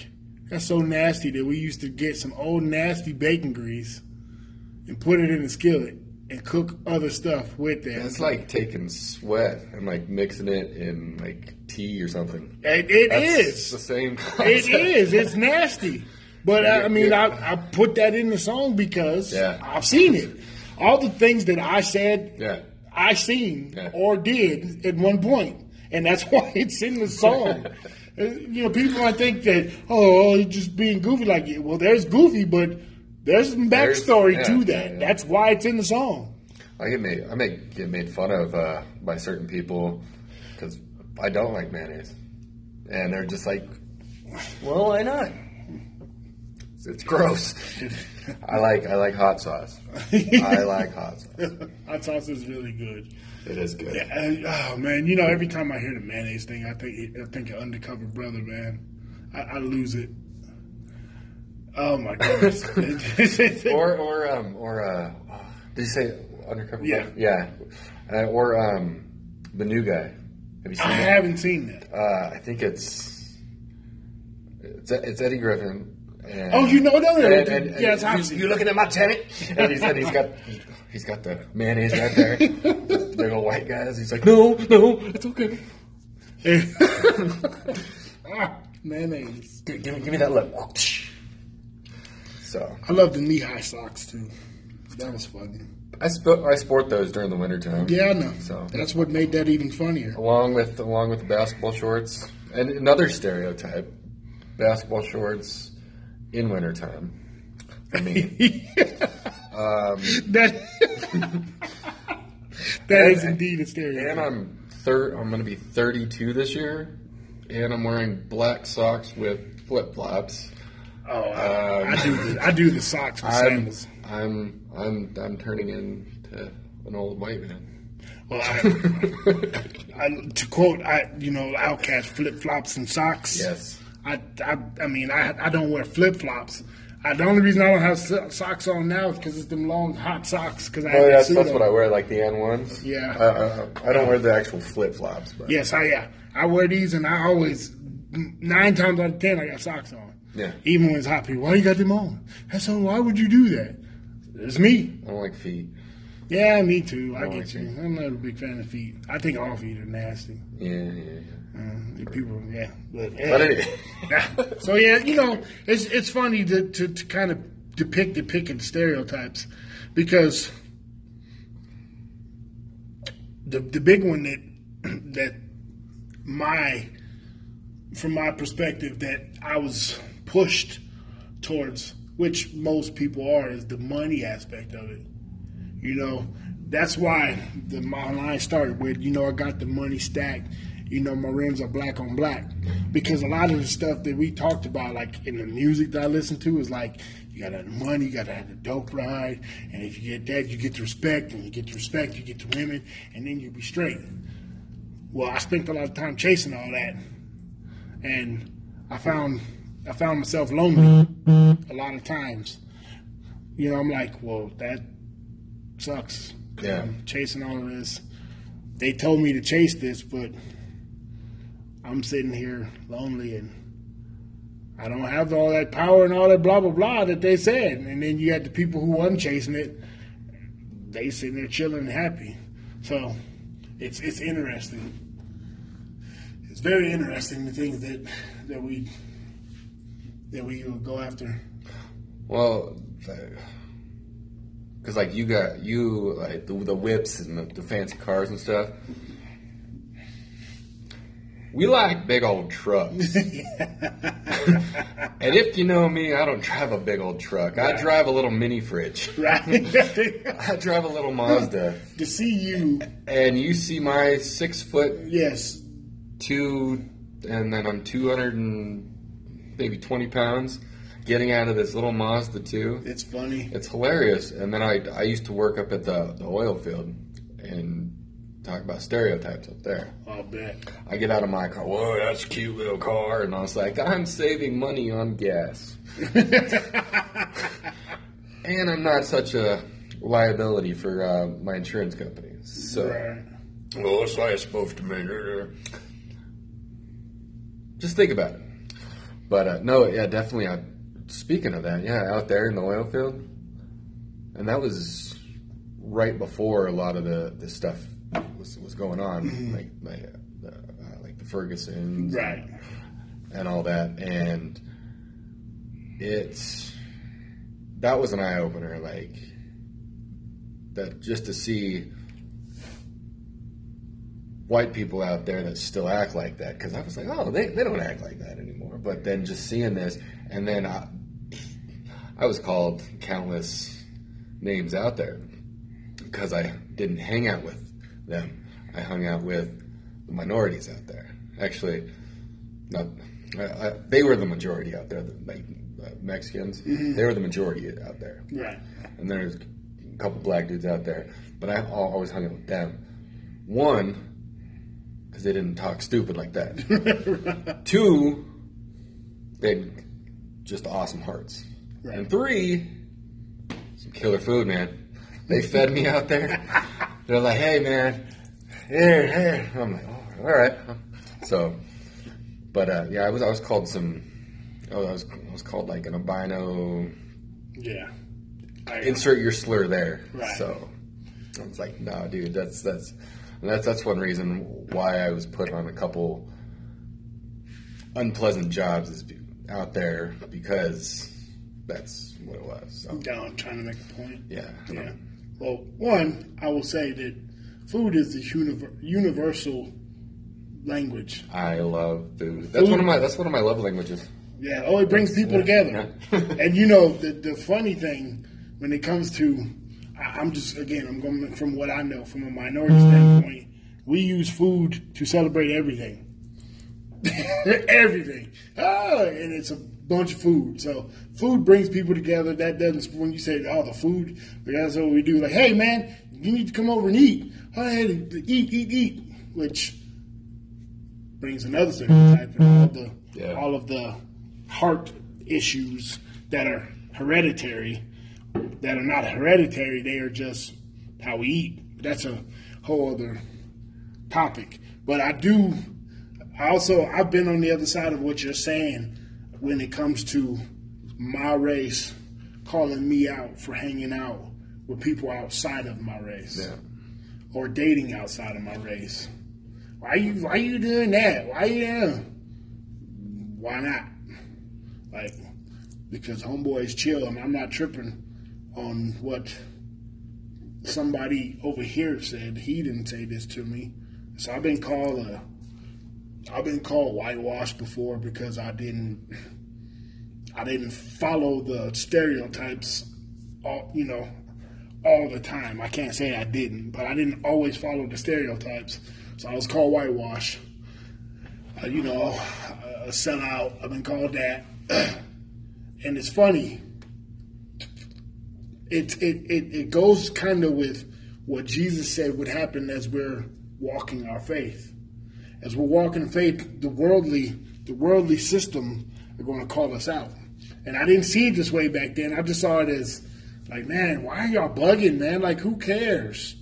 that's so nasty that we used to get some old nasty bacon grease and put it in a skillet and cook other stuff with that. That's like taking sweat and like mixing it in like tea or something. It, it is. The same concept. It is. It's nasty. But I, I mean, I, I put that in the song because yeah. I've seen it. All the things that I said, yeah. I seen yeah. or did at one point, and that's why it's in the song. You know, people might think that, oh, you're just being goofy like you. Well, there's goofy, but there's some backstory there's, yeah, to that. Yeah, yeah. That's why it's in the song. I get made, I make, get made fun of uh, by certain people because I don't like mayonnaise, and they're just like, well, why not? It's gross. I like I like hot sauce. I like hot sauce. Hot sauce is really good. It is good. Yeah, and, oh man, you know every time I hear the mayonnaise thing, I think I think of Undercover Brother, man. I, I lose it. Oh my goodness. or or um or uh, did you say Undercover yeah. Brother? Yeah. Uh, or um the new guy. Have you seen I that? haven't seen that. Uh, I think it's it's, it's Eddie Griffin. And, oh, you know that? And, and, and, yes, I've seen. You looking at my tenant? And he said he's got, he's got the mayonnaise right there. Big old white guys. He's like, no, no, it's okay. ah, mayonnaise. Give, give, give me that look. So I love the knee-high socks too. That was funny. I sp- I sport those during the wintertime. Yeah, I know. So that's what made that even funnier. Along with along with the basketball shorts, and another stereotype: basketball shorts. In wintertime, I mean, um, that that is indeed a stereotype. And I'm thir- I'm going to be thirty-two this year, and I'm wearing black socks with flip flops. Oh, um, I do the, I do the socks with I'm, sandals. I'm I'm I'm turning into an old white man. Well, I, I, to quote, I you know, Outkast, flip flops and socks. Yes. I, I, I mean, I, I don't wear flip-flops. I, the only reason I don't have so- socks on now is because it's them long, hot socks. Cause I oh, yeah, that's, that's what I wear, like the N ones. Yeah. I, I, I don't wear the actual flip-flops. But. Yes, I, yeah. I wear these, and I always, nine times out of ten, I got socks on. Yeah. Even when it's hot, people, why you got them on? That's so, why would you do that? It's me. I don't like feet. Yeah, me too. I, I get like you. Feet. I'm not a big fan of feet. I think all feet are nasty. Yeah, yeah, yeah. Uh, people, yeah. But, yeah. But anyway. So, yeah, you know, it's it's funny to, to, to kind of depict the pick and stereotypes because the the big one that, that my, from my perspective, that I was pushed towards, which most people are, is the money aspect of it. You know, that's why the, my line started with, you know, I got the money stacked. You know, my rims are black on black. Because a lot of the stuff that we talked about, like in the music that I listen to, is like, you gotta have the money, you gotta have the dope ride, and if you get that, you get the respect, and you get the respect, you get the women, and then you'll be straight. Well, I spent a lot of time chasing all that, and I found I found myself lonely a lot of times. You know, I'm like, well, that sucks. Yeah. I'm chasing all of this. They told me to chase this, but I'm sitting here lonely and I don't have all that power and all that blah, blah, blah that they said. And then you got the people who wasn't chasing it. They sitting there chilling and happy. So it's it's interesting. It's very interesting, the things that, that we that we go after. Well, because like you got, you like the, the whips and the, the fancy cars and stuff. We like big old trucks. And if you know me, I don't drive a big old truck. Right. I drive a little mini fridge. Right. I drive a little Mazda. To see you. And you see my six foot. Yes. Two, and then I'm two hundred and maybe twenty pounds getting out of this little Mazda two. It's funny. It's hilarious. And then I, I used to work up at the, the oil field and talk about stereotypes up there. I'll bet. I get out of my car, whoa, that's a cute little car. And I was like, I'm saving money on gas. And I'm not such a liability for uh, my insurance company. So, right. Well, that's why it's supposed to be. Just think about it. But uh, no, yeah, definitely. I, speaking of that, yeah, out there in the oil field. And that was right before a lot of the, the stuff was, was going on, mm-hmm. like like, uh, uh, like the Fergusons, right, and all that, and it's that was an eye opener, like that just to see white people out there that still act like that, because I was like, oh, they they don't act like that anymore. But then just seeing this, and then I I was called countless names out there because I didn't hang out with them. I hung out with the minorities out there. Actually, not I, I, they were the majority out there. The, like uh, Mexicans, mm-hmm. They were the majority out there. Right. And there's a couple black dudes out there, but I always hung out with them. One, because they didn't talk stupid like that. Two, they had just awesome hearts. Right. And three, some killer food, man. They fed me out there. They're like, hey, man, here, here. I'm like, oh, all right. So, but uh, yeah, I was I was called some. Oh, I was I was called like an albino. Yeah. I, insert your slur there. Right. So I was like, no, dude, that's that's. And that's that's one reason why I was put on a couple unpleasant jobs out there, because that's what it was. So. Yeah, I'm trying to make a point. Yeah. Yeah. Well, one, I will say that food is the univer- universal language. I love food. That's food. one of my that's one of my love languages. Yeah. Oh, it brings people yeah. together. Yeah. And you know the the funny thing when it comes to. I'm just, again, I'm going from what I know, from a minority standpoint, we use food to celebrate everything. Everything. Oh, and it's a bunch of food. So food brings people together. That doesn't, when you say, oh, the food, that's what we do. Like, hey, man, you need to come over and eat. Oh, I had to eat, eat, eat, which brings another stereotype and all the, yeah. all of the heart issues that are hereditary. That are not hereditary, they are just how we eat. That's a whole other topic. But I do, I also, I've been on the other side of what you're saying when it comes to my race calling me out for hanging out with people outside of my race. Yeah. Or dating outside of my race. Why you, why you doing that? Why you there? Why not? Like, because homeboys chill and I'm not tripping on what somebody over here said. He didn't say this to me. So I've been called a, I've been called whitewashed before because I didn't I didn't follow the stereotypes all, you know, all the time. I can't say I didn't, but I didn't always follow the stereotypes. So I was called whitewash. Uh, you know, a sellout. I've been called that. And it's funny. It, it it it goes kind of with what Jesus said would happen as we're walking our faith. As we're walking faith, the worldly the worldly system they're going to call us out. And I didn't see it this way back then. I just saw it as like, man, why are y'all bugging, man? Like, who cares?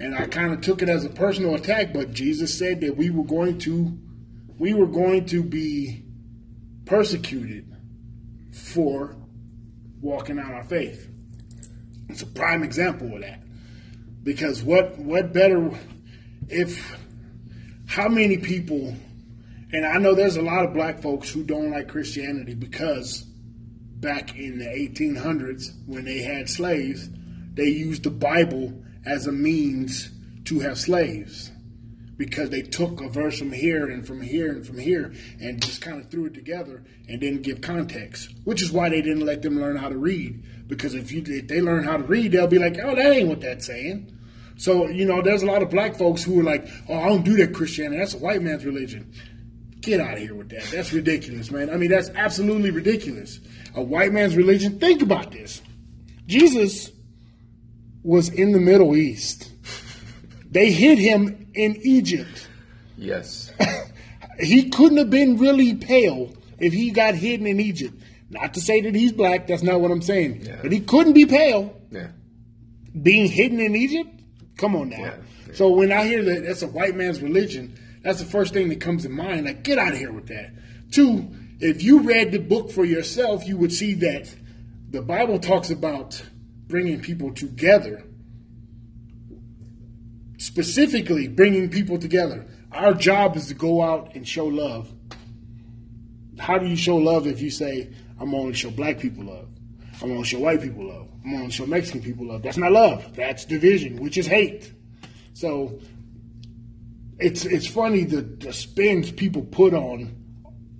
And I kind of took it as a personal attack, but Jesus said that we were going to, we were going to be persecuted for walking out our faith. It's a prime example of that. Because what, what better if, how many people, and I know there's a lot of black folks who don't like Christianity because back in the eighteen hundreds, when they had slaves, they used the Bible as a means to have slaves because they took a verse from here and from here and from here and just kind of threw it together and didn't give context, which is why they didn't let them learn how to read. Because if you if they learn how to read, they'll be like, oh, that ain't what that's saying. So, you know, there's a lot of black folks who are like, oh, I don't do that Christianity. That's a white man's religion. Get out of here with that. That's ridiculous, man. I mean, that's absolutely ridiculous. A white man's religion. Think about this. Jesus was in the Middle East. They hid him in Egypt. Yes. He couldn't have been really pale if he got hidden in Egypt. Not to say that he's black. That's not what I'm saying. Yeah. But he couldn't be pale. Yeah. Being hidden in Egypt? Come on now. Yeah. Yeah. So when I hear that that's a white man's religion, that's the first thing that comes to mind. Like, get out of here with that. Two, if you read the book for yourself, you would see that the Bible talks about bringing people together. Specifically, bringing people together. Our job is to go out and show love. How do you show love if you say, I'm going to show black people love. I'm going to show white people love. I'm going to show Mexican people love. That's not love. That's division, which is hate. So it's it's funny the, the spins people put on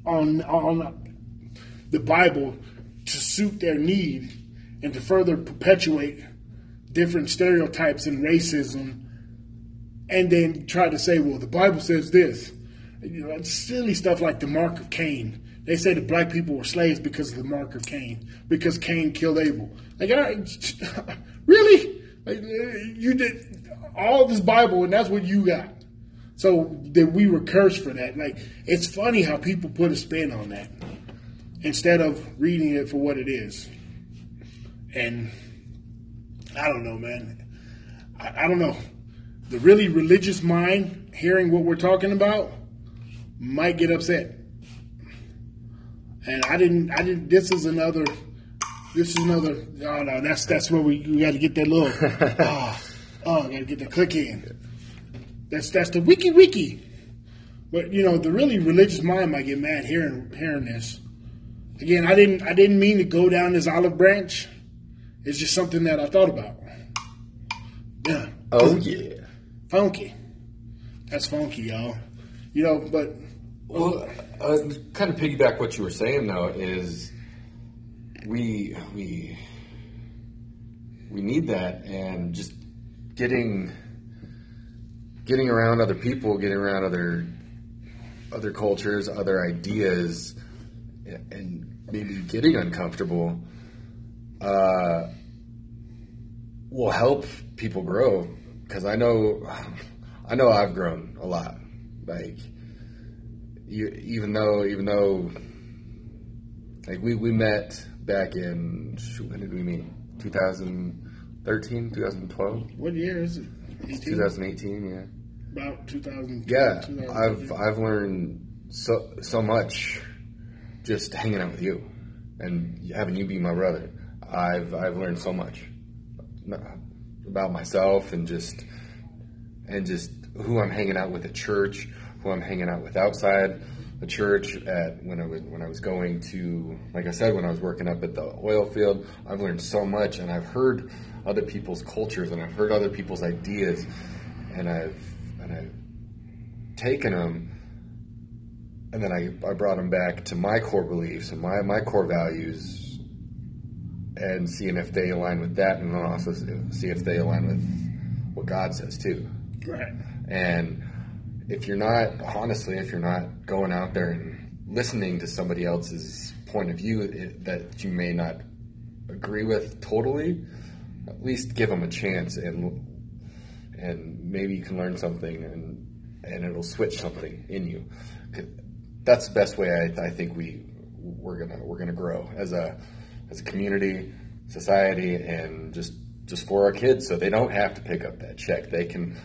on on the Bible to suit their need and to further perpetuate different stereotypes and racism, and then try to say, well, the Bible says this. You know, silly stuff like the mark of Cain. They say that black people were slaves because of the mark of Cain, because Cain killed Abel. Like, I, really? Like, you did all this Bible, and that's what you got. So that we were cursed for that. Like, it's funny how people put a spin on that instead of reading it for what it is. And I don't know, man. I, I don't know. The really religious mind, hearing what we're talking about, might get upset. And I didn't. I didn't. This is another. This is another. Oh no, that's that's where we, we got to get that little. oh, oh, got to get the click in. That's that's the wiki wiki. But you know, the really religious mind might get mad hearing hearing this. Again, I didn't. I didn't mean to go down this olive branch. It's just something that I thought about. Yeah. Oh yeah. Funky. That's funky, y'all. You know, but. Well, uh, kind of piggyback what you were saying though is we we we need that, and just getting getting around other people, getting around other other cultures, other ideas, and maybe getting uncomfortable uh, will help people grow. Because I know I know I've grown a lot, like. You, even though, even though, like we, we met back in, shoot, when did we meet? twenty thirteen, twenty twelve? What year is it? It's twenty eighteen, yeah. About two thousand. Yeah, I've I've learned so so much just hanging out with you and having you be my brother. I've I've learned so much about myself and just and just who I'm hanging out with at church. Who I'm hanging out with outside the church at when I was when I was going to, like I said, when I was working up at the oil field. I've learned so much, and I've heard other people's cultures, and I've heard other people's ideas, and I've and I've taken them, and then I, I brought them back to my core beliefs and my my core values, and seeing if they align with that, and then also see if they align with what God says too. Right. And if you're not, honestly, if you're not going out there and listening to somebody else's point of view it, that you may not agree with totally, at least give them a chance, and and maybe you can learn something, and and it'll switch something in you. That's the best way I, I think we we're gonna we're gonna grow as a as a community, society, and just just for our kids, so they don't have to pick up that check. They can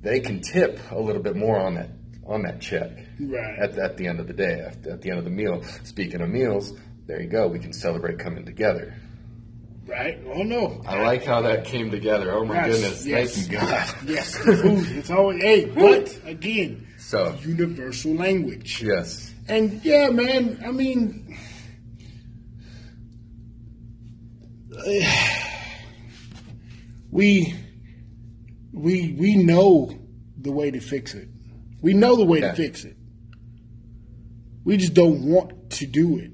they can tip a little bit more on that on that check. Right. At at the end of the day, at, at the end of the meal. Speaking of meals, there you go. We can celebrate coming together. Right? Oh no! I like how that came together. Oh my yes, goodness! Yes. Thank you, God. Yes, food. It's always hey, but again, so universal language. Yes. And yeah, man. I mean, we we we know the way to fix it. We know the way yeah. to fix it. We just don't want to do it.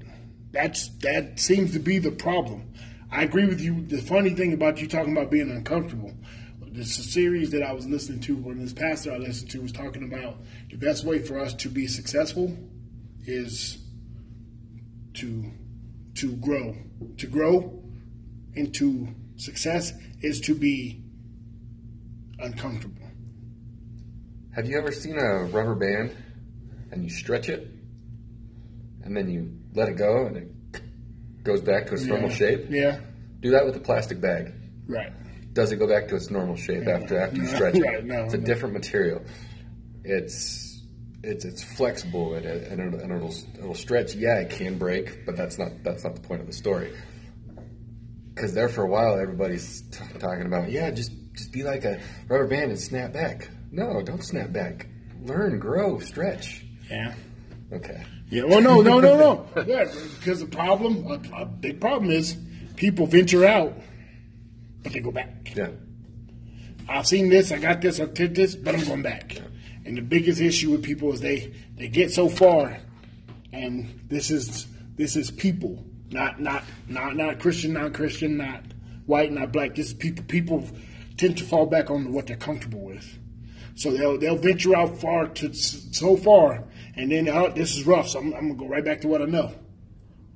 That's that seems to be the problem. I agree with you. The funny thing about you talking about being uncomfortable, this series that I was listening to, when this pastor I listened to was talking about the best way for us to be successful is to to grow. To grow into success is to be uncomfortable. Have you ever seen a rubber band and you stretch it and then you let it go and it goes back to its yeah. normal shape? Yeah. Do that with a plastic bag. Right. Does it go back to its normal shape yeah. after after no. you stretch it? Right. No, it's a no. different material. It's it's it's flexible and, it, and, it'll, and it'll it'll stretch. Yeah, it can break, but that's not that's not the point of the story. Because there for a while, everybody's t- talking about yeah, just just be like a rubber band and snap back. No, don't snap back. Learn, grow, stretch. Yeah. Okay. Yeah, well, no, no, no, no. Yeah, because the problem, a, a big problem is people venture out, but they go back. Yeah. I've seen this, I got this, I did this, but I'm going back. Yeah. And the biggest issue with people is they, they get so far, and this is this is people, not not not not Christian, not Christian, not white, not black. This is people. People tend to fall back on what they're comfortable with. So they'll they'll venture out far to so far, and then oh, this is rough. So I'm, I'm gonna go right back to what I know,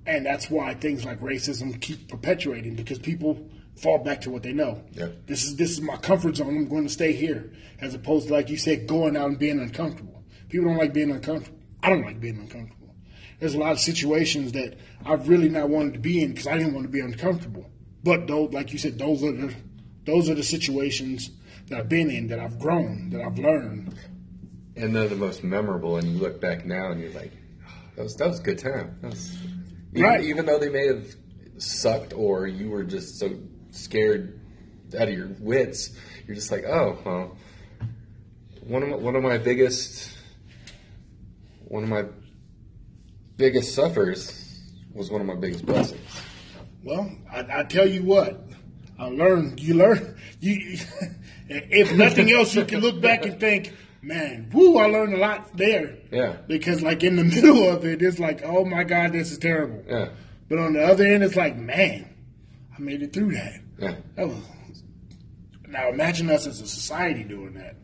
and that's why things like racism keep perpetuating because people fall back to what they know. Yeah. This is this is my comfort zone. I'm going to stay here, as opposed to like you said, going out and being uncomfortable. People don't like being uncomfortable. I don't like being uncomfortable. There's a lot of situations that I've really not wanted to be in because I didn't want to be uncomfortable. But those, like you said, those are the, those are the situations that I've been in, that I've grown, that I've learned. And they're the most memorable, and you look back now and you're like, oh, that was that was a good time. That was, even, right. even though they may have sucked or you were just so scared out of your wits, you're just like, oh, well, one of my, one of my biggest, one of my biggest suffers was one of my biggest blessings. Well, I, I tell you what, I learned, you learn, you... If nothing else, you can look back and think, man, woo, I learned a lot there. Yeah. Because, like, in the middle of it, it's like, oh, my God, this is terrible. Yeah. But on the other end, it's like, man, I made it through that. Yeah. That was, now, imagine us as a society doing that.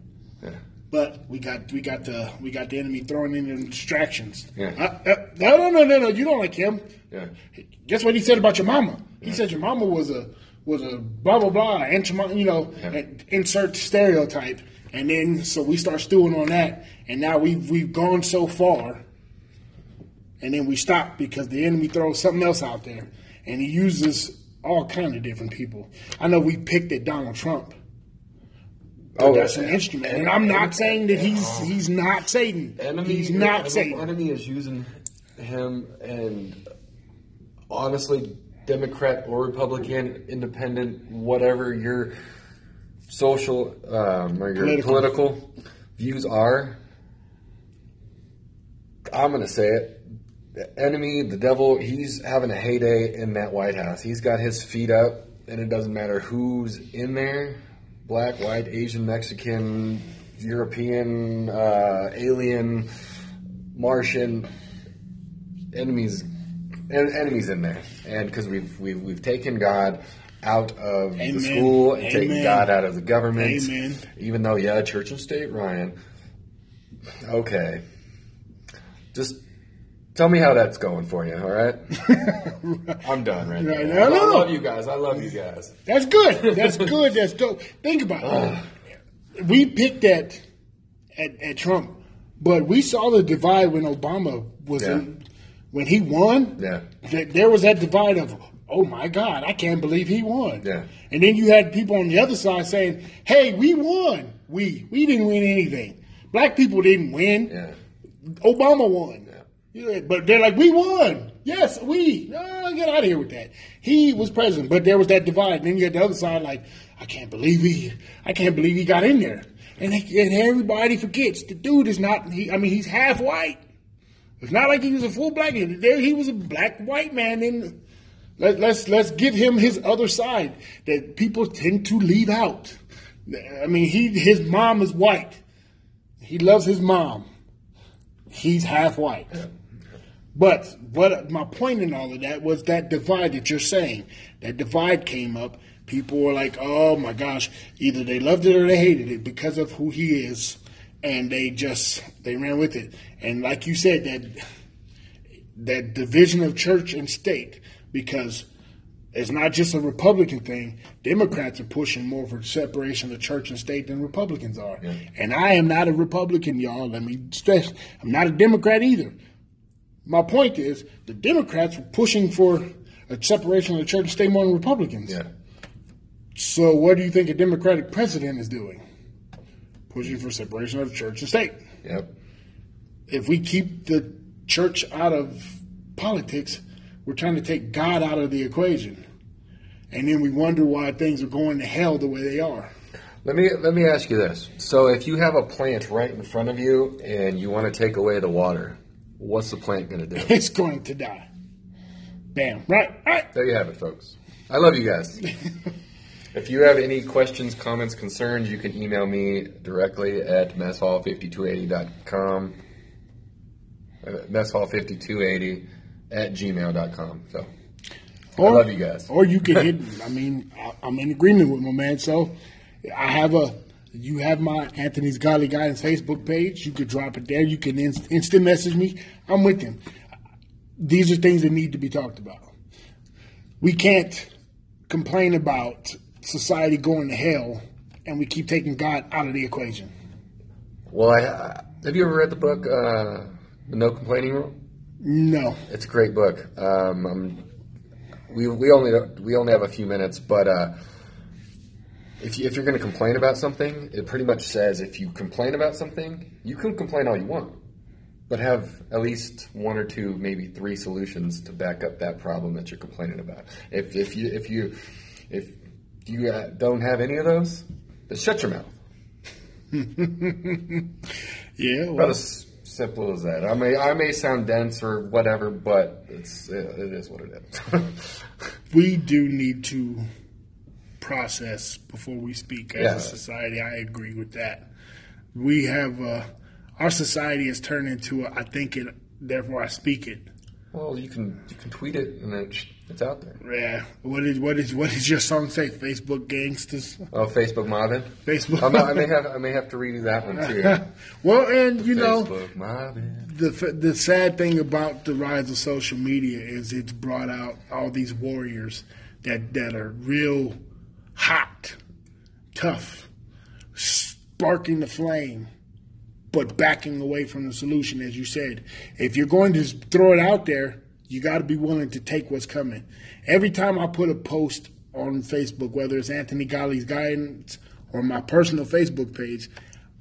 Yeah. But we got we got the we got the enemy throwing in them distractions. Yeah. I, I, no, no, no, no, no, you don't like him. Yeah. Guess what he said about your mama? He yeah. said your mama was a... was a blah, blah, blah, and, you know, yeah. insert stereotype. And then, so we start stewing on that, and now we've, we've gone so far, and then we stop because the enemy throws something else out there, and he uses all kind of different people. I know we picked at Donald Trump. Oh, that's an instrument. And I'm not saying that he's he's not Satan. Enemy, he's not Satan. The enemy is using him, and honestly... Democrat or Republican, independent, whatever your social um, or your political. political views are, I'm going to say it. The enemy, the devil, he's having a heyday in that White House. He's got his feet up, and it doesn't matter who's in there. Black, white, Asian, Mexican, European, uh, alien, Martian. Enemies. And enemies in there, and because we've we've we've taken God out of Amen. the school and Amen. taken God out of the government, Amen. even though yeah, church and state, Ryan. Okay, just tell me how that's going for you. All right, I'm done right, right now. No, I love no. you guys. I love you guys. That's good. That's good. That's dope. Think about uh. it. We picked at at at Trump, but we saw the divide when Obama was yeah. in. when he won, yeah. th- there was that divide of, oh my God, I can't believe he won. Yeah. And then you had people on the other side saying, hey, we won. We we didn't win anything. Black people didn't win. Yeah. Obama won. Yeah. But they're like, we won. Yes, we. No, get out of here with that. He was president, but there was that divide. And then you had the other side like, I can't believe he, I can't believe he got in there. And, he, and everybody forgets the dude is not, he, I mean, he's half white. It's not like he was a full black. There, he was a black white man. And let, let's let's give him his other side that people tend to leave out. I mean, he his mom is white. He loves his mom. He's half white. But what my point in all of that was that divide that you're saying. That divide came up. People were like, oh my gosh, either they loved it or they hated it because of who he is. And they just, they ran with it. And like you said, that that division of church and state, because it's not just a Republican thing. Democrats are pushing more for separation of church and state than Republicans are. Yeah. And I am not a Republican, y'all. Let me stress, I'm not a Democrat either. My point is, the Democrats were pushing for a separation of the church and state more than Republicans. Yeah. So what do you think a Democratic president is doing? Pushing for separation of church and state. Yep. If we keep the church out of politics, we're trying to take God out of the equation, and then we wonder why things are going to hell the way they are. Let me let me ask you this: so, if you have a plant right in front of you and you want to take away the water, what's the plant going to do? It's going to die. Bam! Right, right. There you have it, folks. I love you guys. If you have any questions, comments, concerns, you can email me directly at mess hall five two eight zero dot com, mess hall five two eight zero at gmail dot com. So, or, I love you guys. Or you can hit, I mean, I, I'm in agreement with my man. So, I have a, you have my Anthony's Godly Guidance Facebook page. You could drop it there. You can inst- instant message me. I'm with them. These are things that need to be talked about. We can't complain about society going to hell, and we keep taking God out of the equation. Well, I, uh, have you ever read the book, uh, The No Complaining Rule? No. It's a great book. Um, um, we we only we only have a few minutes, but uh, if you, if you're going to complain about something, it pretty much says if you complain about something, you can complain all you want, but have at least one or two, maybe three solutions to back up that problem that you're complaining about. If if you if you if you uh, don't have any of those, then shut your mouth. Yeah, well. About a, simple as that. I may I may sound dense or whatever, but it's it, it is what it is. We do need to process before we speak as yeah. a society. I agree with that. We have uh, our society has turned into a, I think it, therefore I speak it. Well, you can you can tweet it and then it's out there. Yeah. What is what is what is your song say? Facebook gangsters. Oh, Facebook mobbing. Facebook. I'm not, I may have I may have to redo that one too. Well, and you Facebook know, mobbing. the the sad thing about the rise of social media is it's brought out all these warriors that that are real hot, tough, sparking the flame, but backing away from the solution, as you said. If you're going to throw it out there, you got to be willing to take what's coming. Every time I put a post on Facebook, whether it's Anthony Godly's Guidance or my personal Facebook page,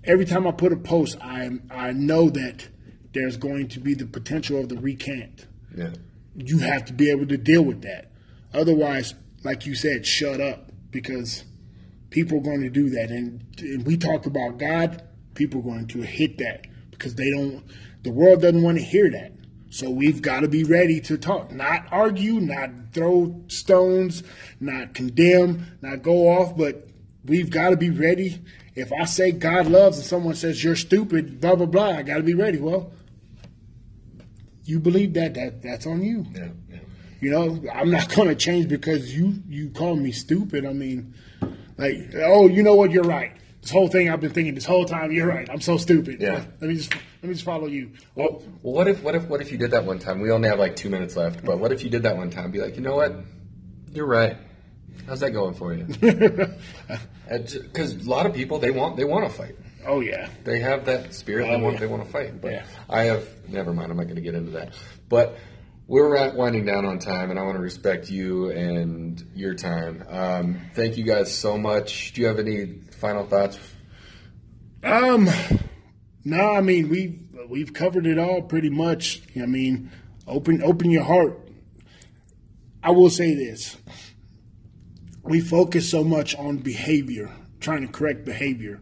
every time I put a post, I I know that there's going to be the potential of the recant. Yeah. You have to be able to deal with that. Otherwise, like you said, shut up, because people are going to do that. And, and we talk about God. People are going to hit that because they don't, the world doesn't want to hear that. So we've got to be ready to talk, not argue, not throw stones, not condemn, not go off, but we've got to be ready. If I say God loves and someone says you're stupid, blah, blah, blah, I got to be ready. Well, you believe that, that that's on you. Yeah, yeah. You know, I'm not going to change because you, you call me stupid. I mean, like, oh, you know what? You're right. This whole thing I've been thinking this whole time. You're right. I'm so stupid. Yeah. Let me just let me just follow you. Well, well, what if what if what if you did that one time? We only have like two minutes left, but what if you did that one time? Be like, you know what? You're right. How's that going for you? Because a lot of people they want they want to fight. Oh yeah. They have that spirit. Oh, they want yeah. they want to fight. But yeah. I have never mind. I'm not going to get into that. But We're at winding down on time, and I want to respect you and your time. Um, thank you guys so much. Do you have any final thoughts? Um, no, I mean, we've, we've covered it all pretty much. I mean, open, open your heart. I will say this. We focus so much on behavior, trying to correct behavior.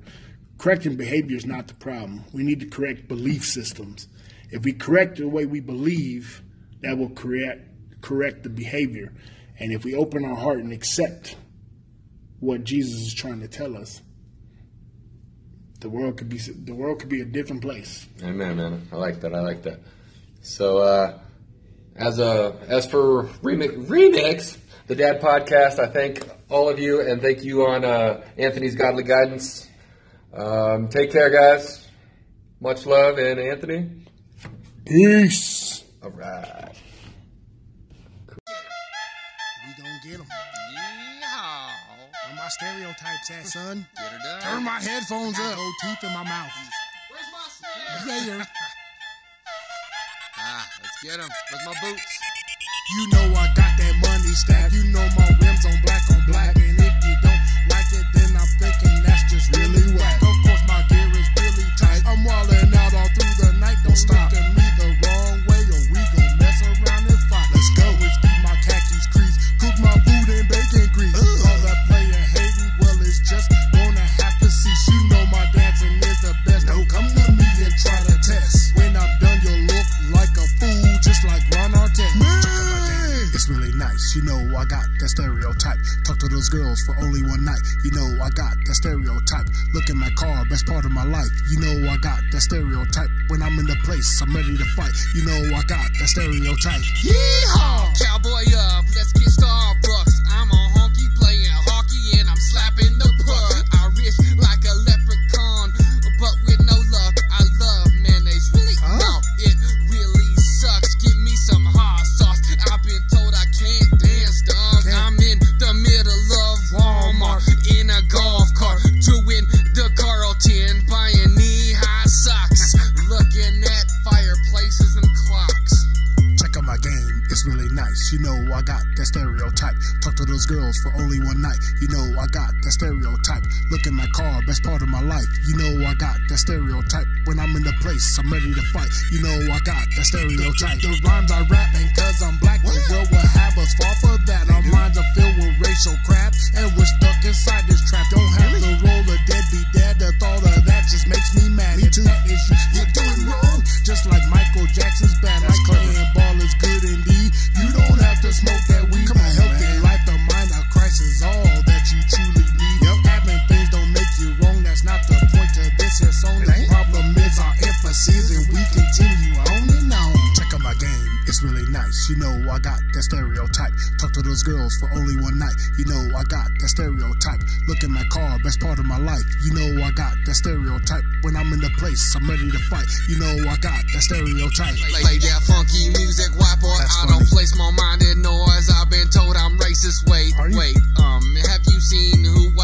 Correcting behavior is not the problem. We need to correct belief systems. If we correct the way we believe, that will correct correct the behavior. And if we open our heart and accept what Jesus is trying to tell us, the world could be the world could be a different place. Amen, man. I like that. I like that. So uh, as a as for Remix, Remix the Dad podcast, I thank all of you and thank you on uh, Anthony's Godly Guidance. Um, take care, guys. Much love, and Anthony. Peace. All right. Cool. We gonna get them. Yeah. When my stereotypes at, son. Get her done. Turn my headphones up. Old teeth in my mouth. Where's my snare? Yeah. Ah, let's get them. Where's my boots? You know I got that money stack. You know my rims on black on black. And if you don't like it, then I'm thinking that's just really whack. Of course my gear is really tight. I'm wildin' out all through the night. Don't stop. You know I got that stereotype. Talk to those girls for only one night. You know I got that stereotype. Look at my car, best part of my life. You know I got that stereotype. When I'm in the place, I'm ready to fight. You know I got that stereotype. Yeehaw! Cowboy up, let's get Starbucks. I'm a honky playing hockey and I'm slapping the puck. I wrist like a leprechaun, but with no luck. I love mayonnaise. Really? Huh? No, it really sucks. Give me some hot sauce. I've been told I can't. I'm in the middle of Walmart in a golf cart, doing the Carlton, buying knee-high socks, looking at fireplaces and clocks. Check out my game, it's really nice. You know I got that stereotype. Talk to those girls for only one night. You know I got that stereotype. Look at my car, best part of my life. You know I got that stereotype. When I'm in the place, I'm ready to fight. You know I got that stereotype. The rhymes I rap, and cause I'm black, the world will have us fall for that. Our minds are filled with racial crap, and we're stuck inside this trap. Don't have to roll a deadbeat dad. The thought of that just makes me mad. If that is you, you're doing wrong. Just like Michael Jackson's band. That's like playing ball is good indeed. You don't have to smoke that weed. Come on, a healthy man. Life, the mind of Christ is all that you truly need. Yep. Having things don't make you wrong. That's not the point of this here song. The problem is our emphasis, and we continue on and on. Check out my game, it's really nice. You know I got that stereotype. Talk to those girls for only one night. You know I got that stereotype. Look at my car, best part of my life. You know I got that stereotype. When I'm in the place, I'm ready to fight. You know I got that stereotype. Play, play that funky music, why boy? That's I funny. Don't place my mind in noise. I've been told I'm racist. Wait, wait, um, have you seen who?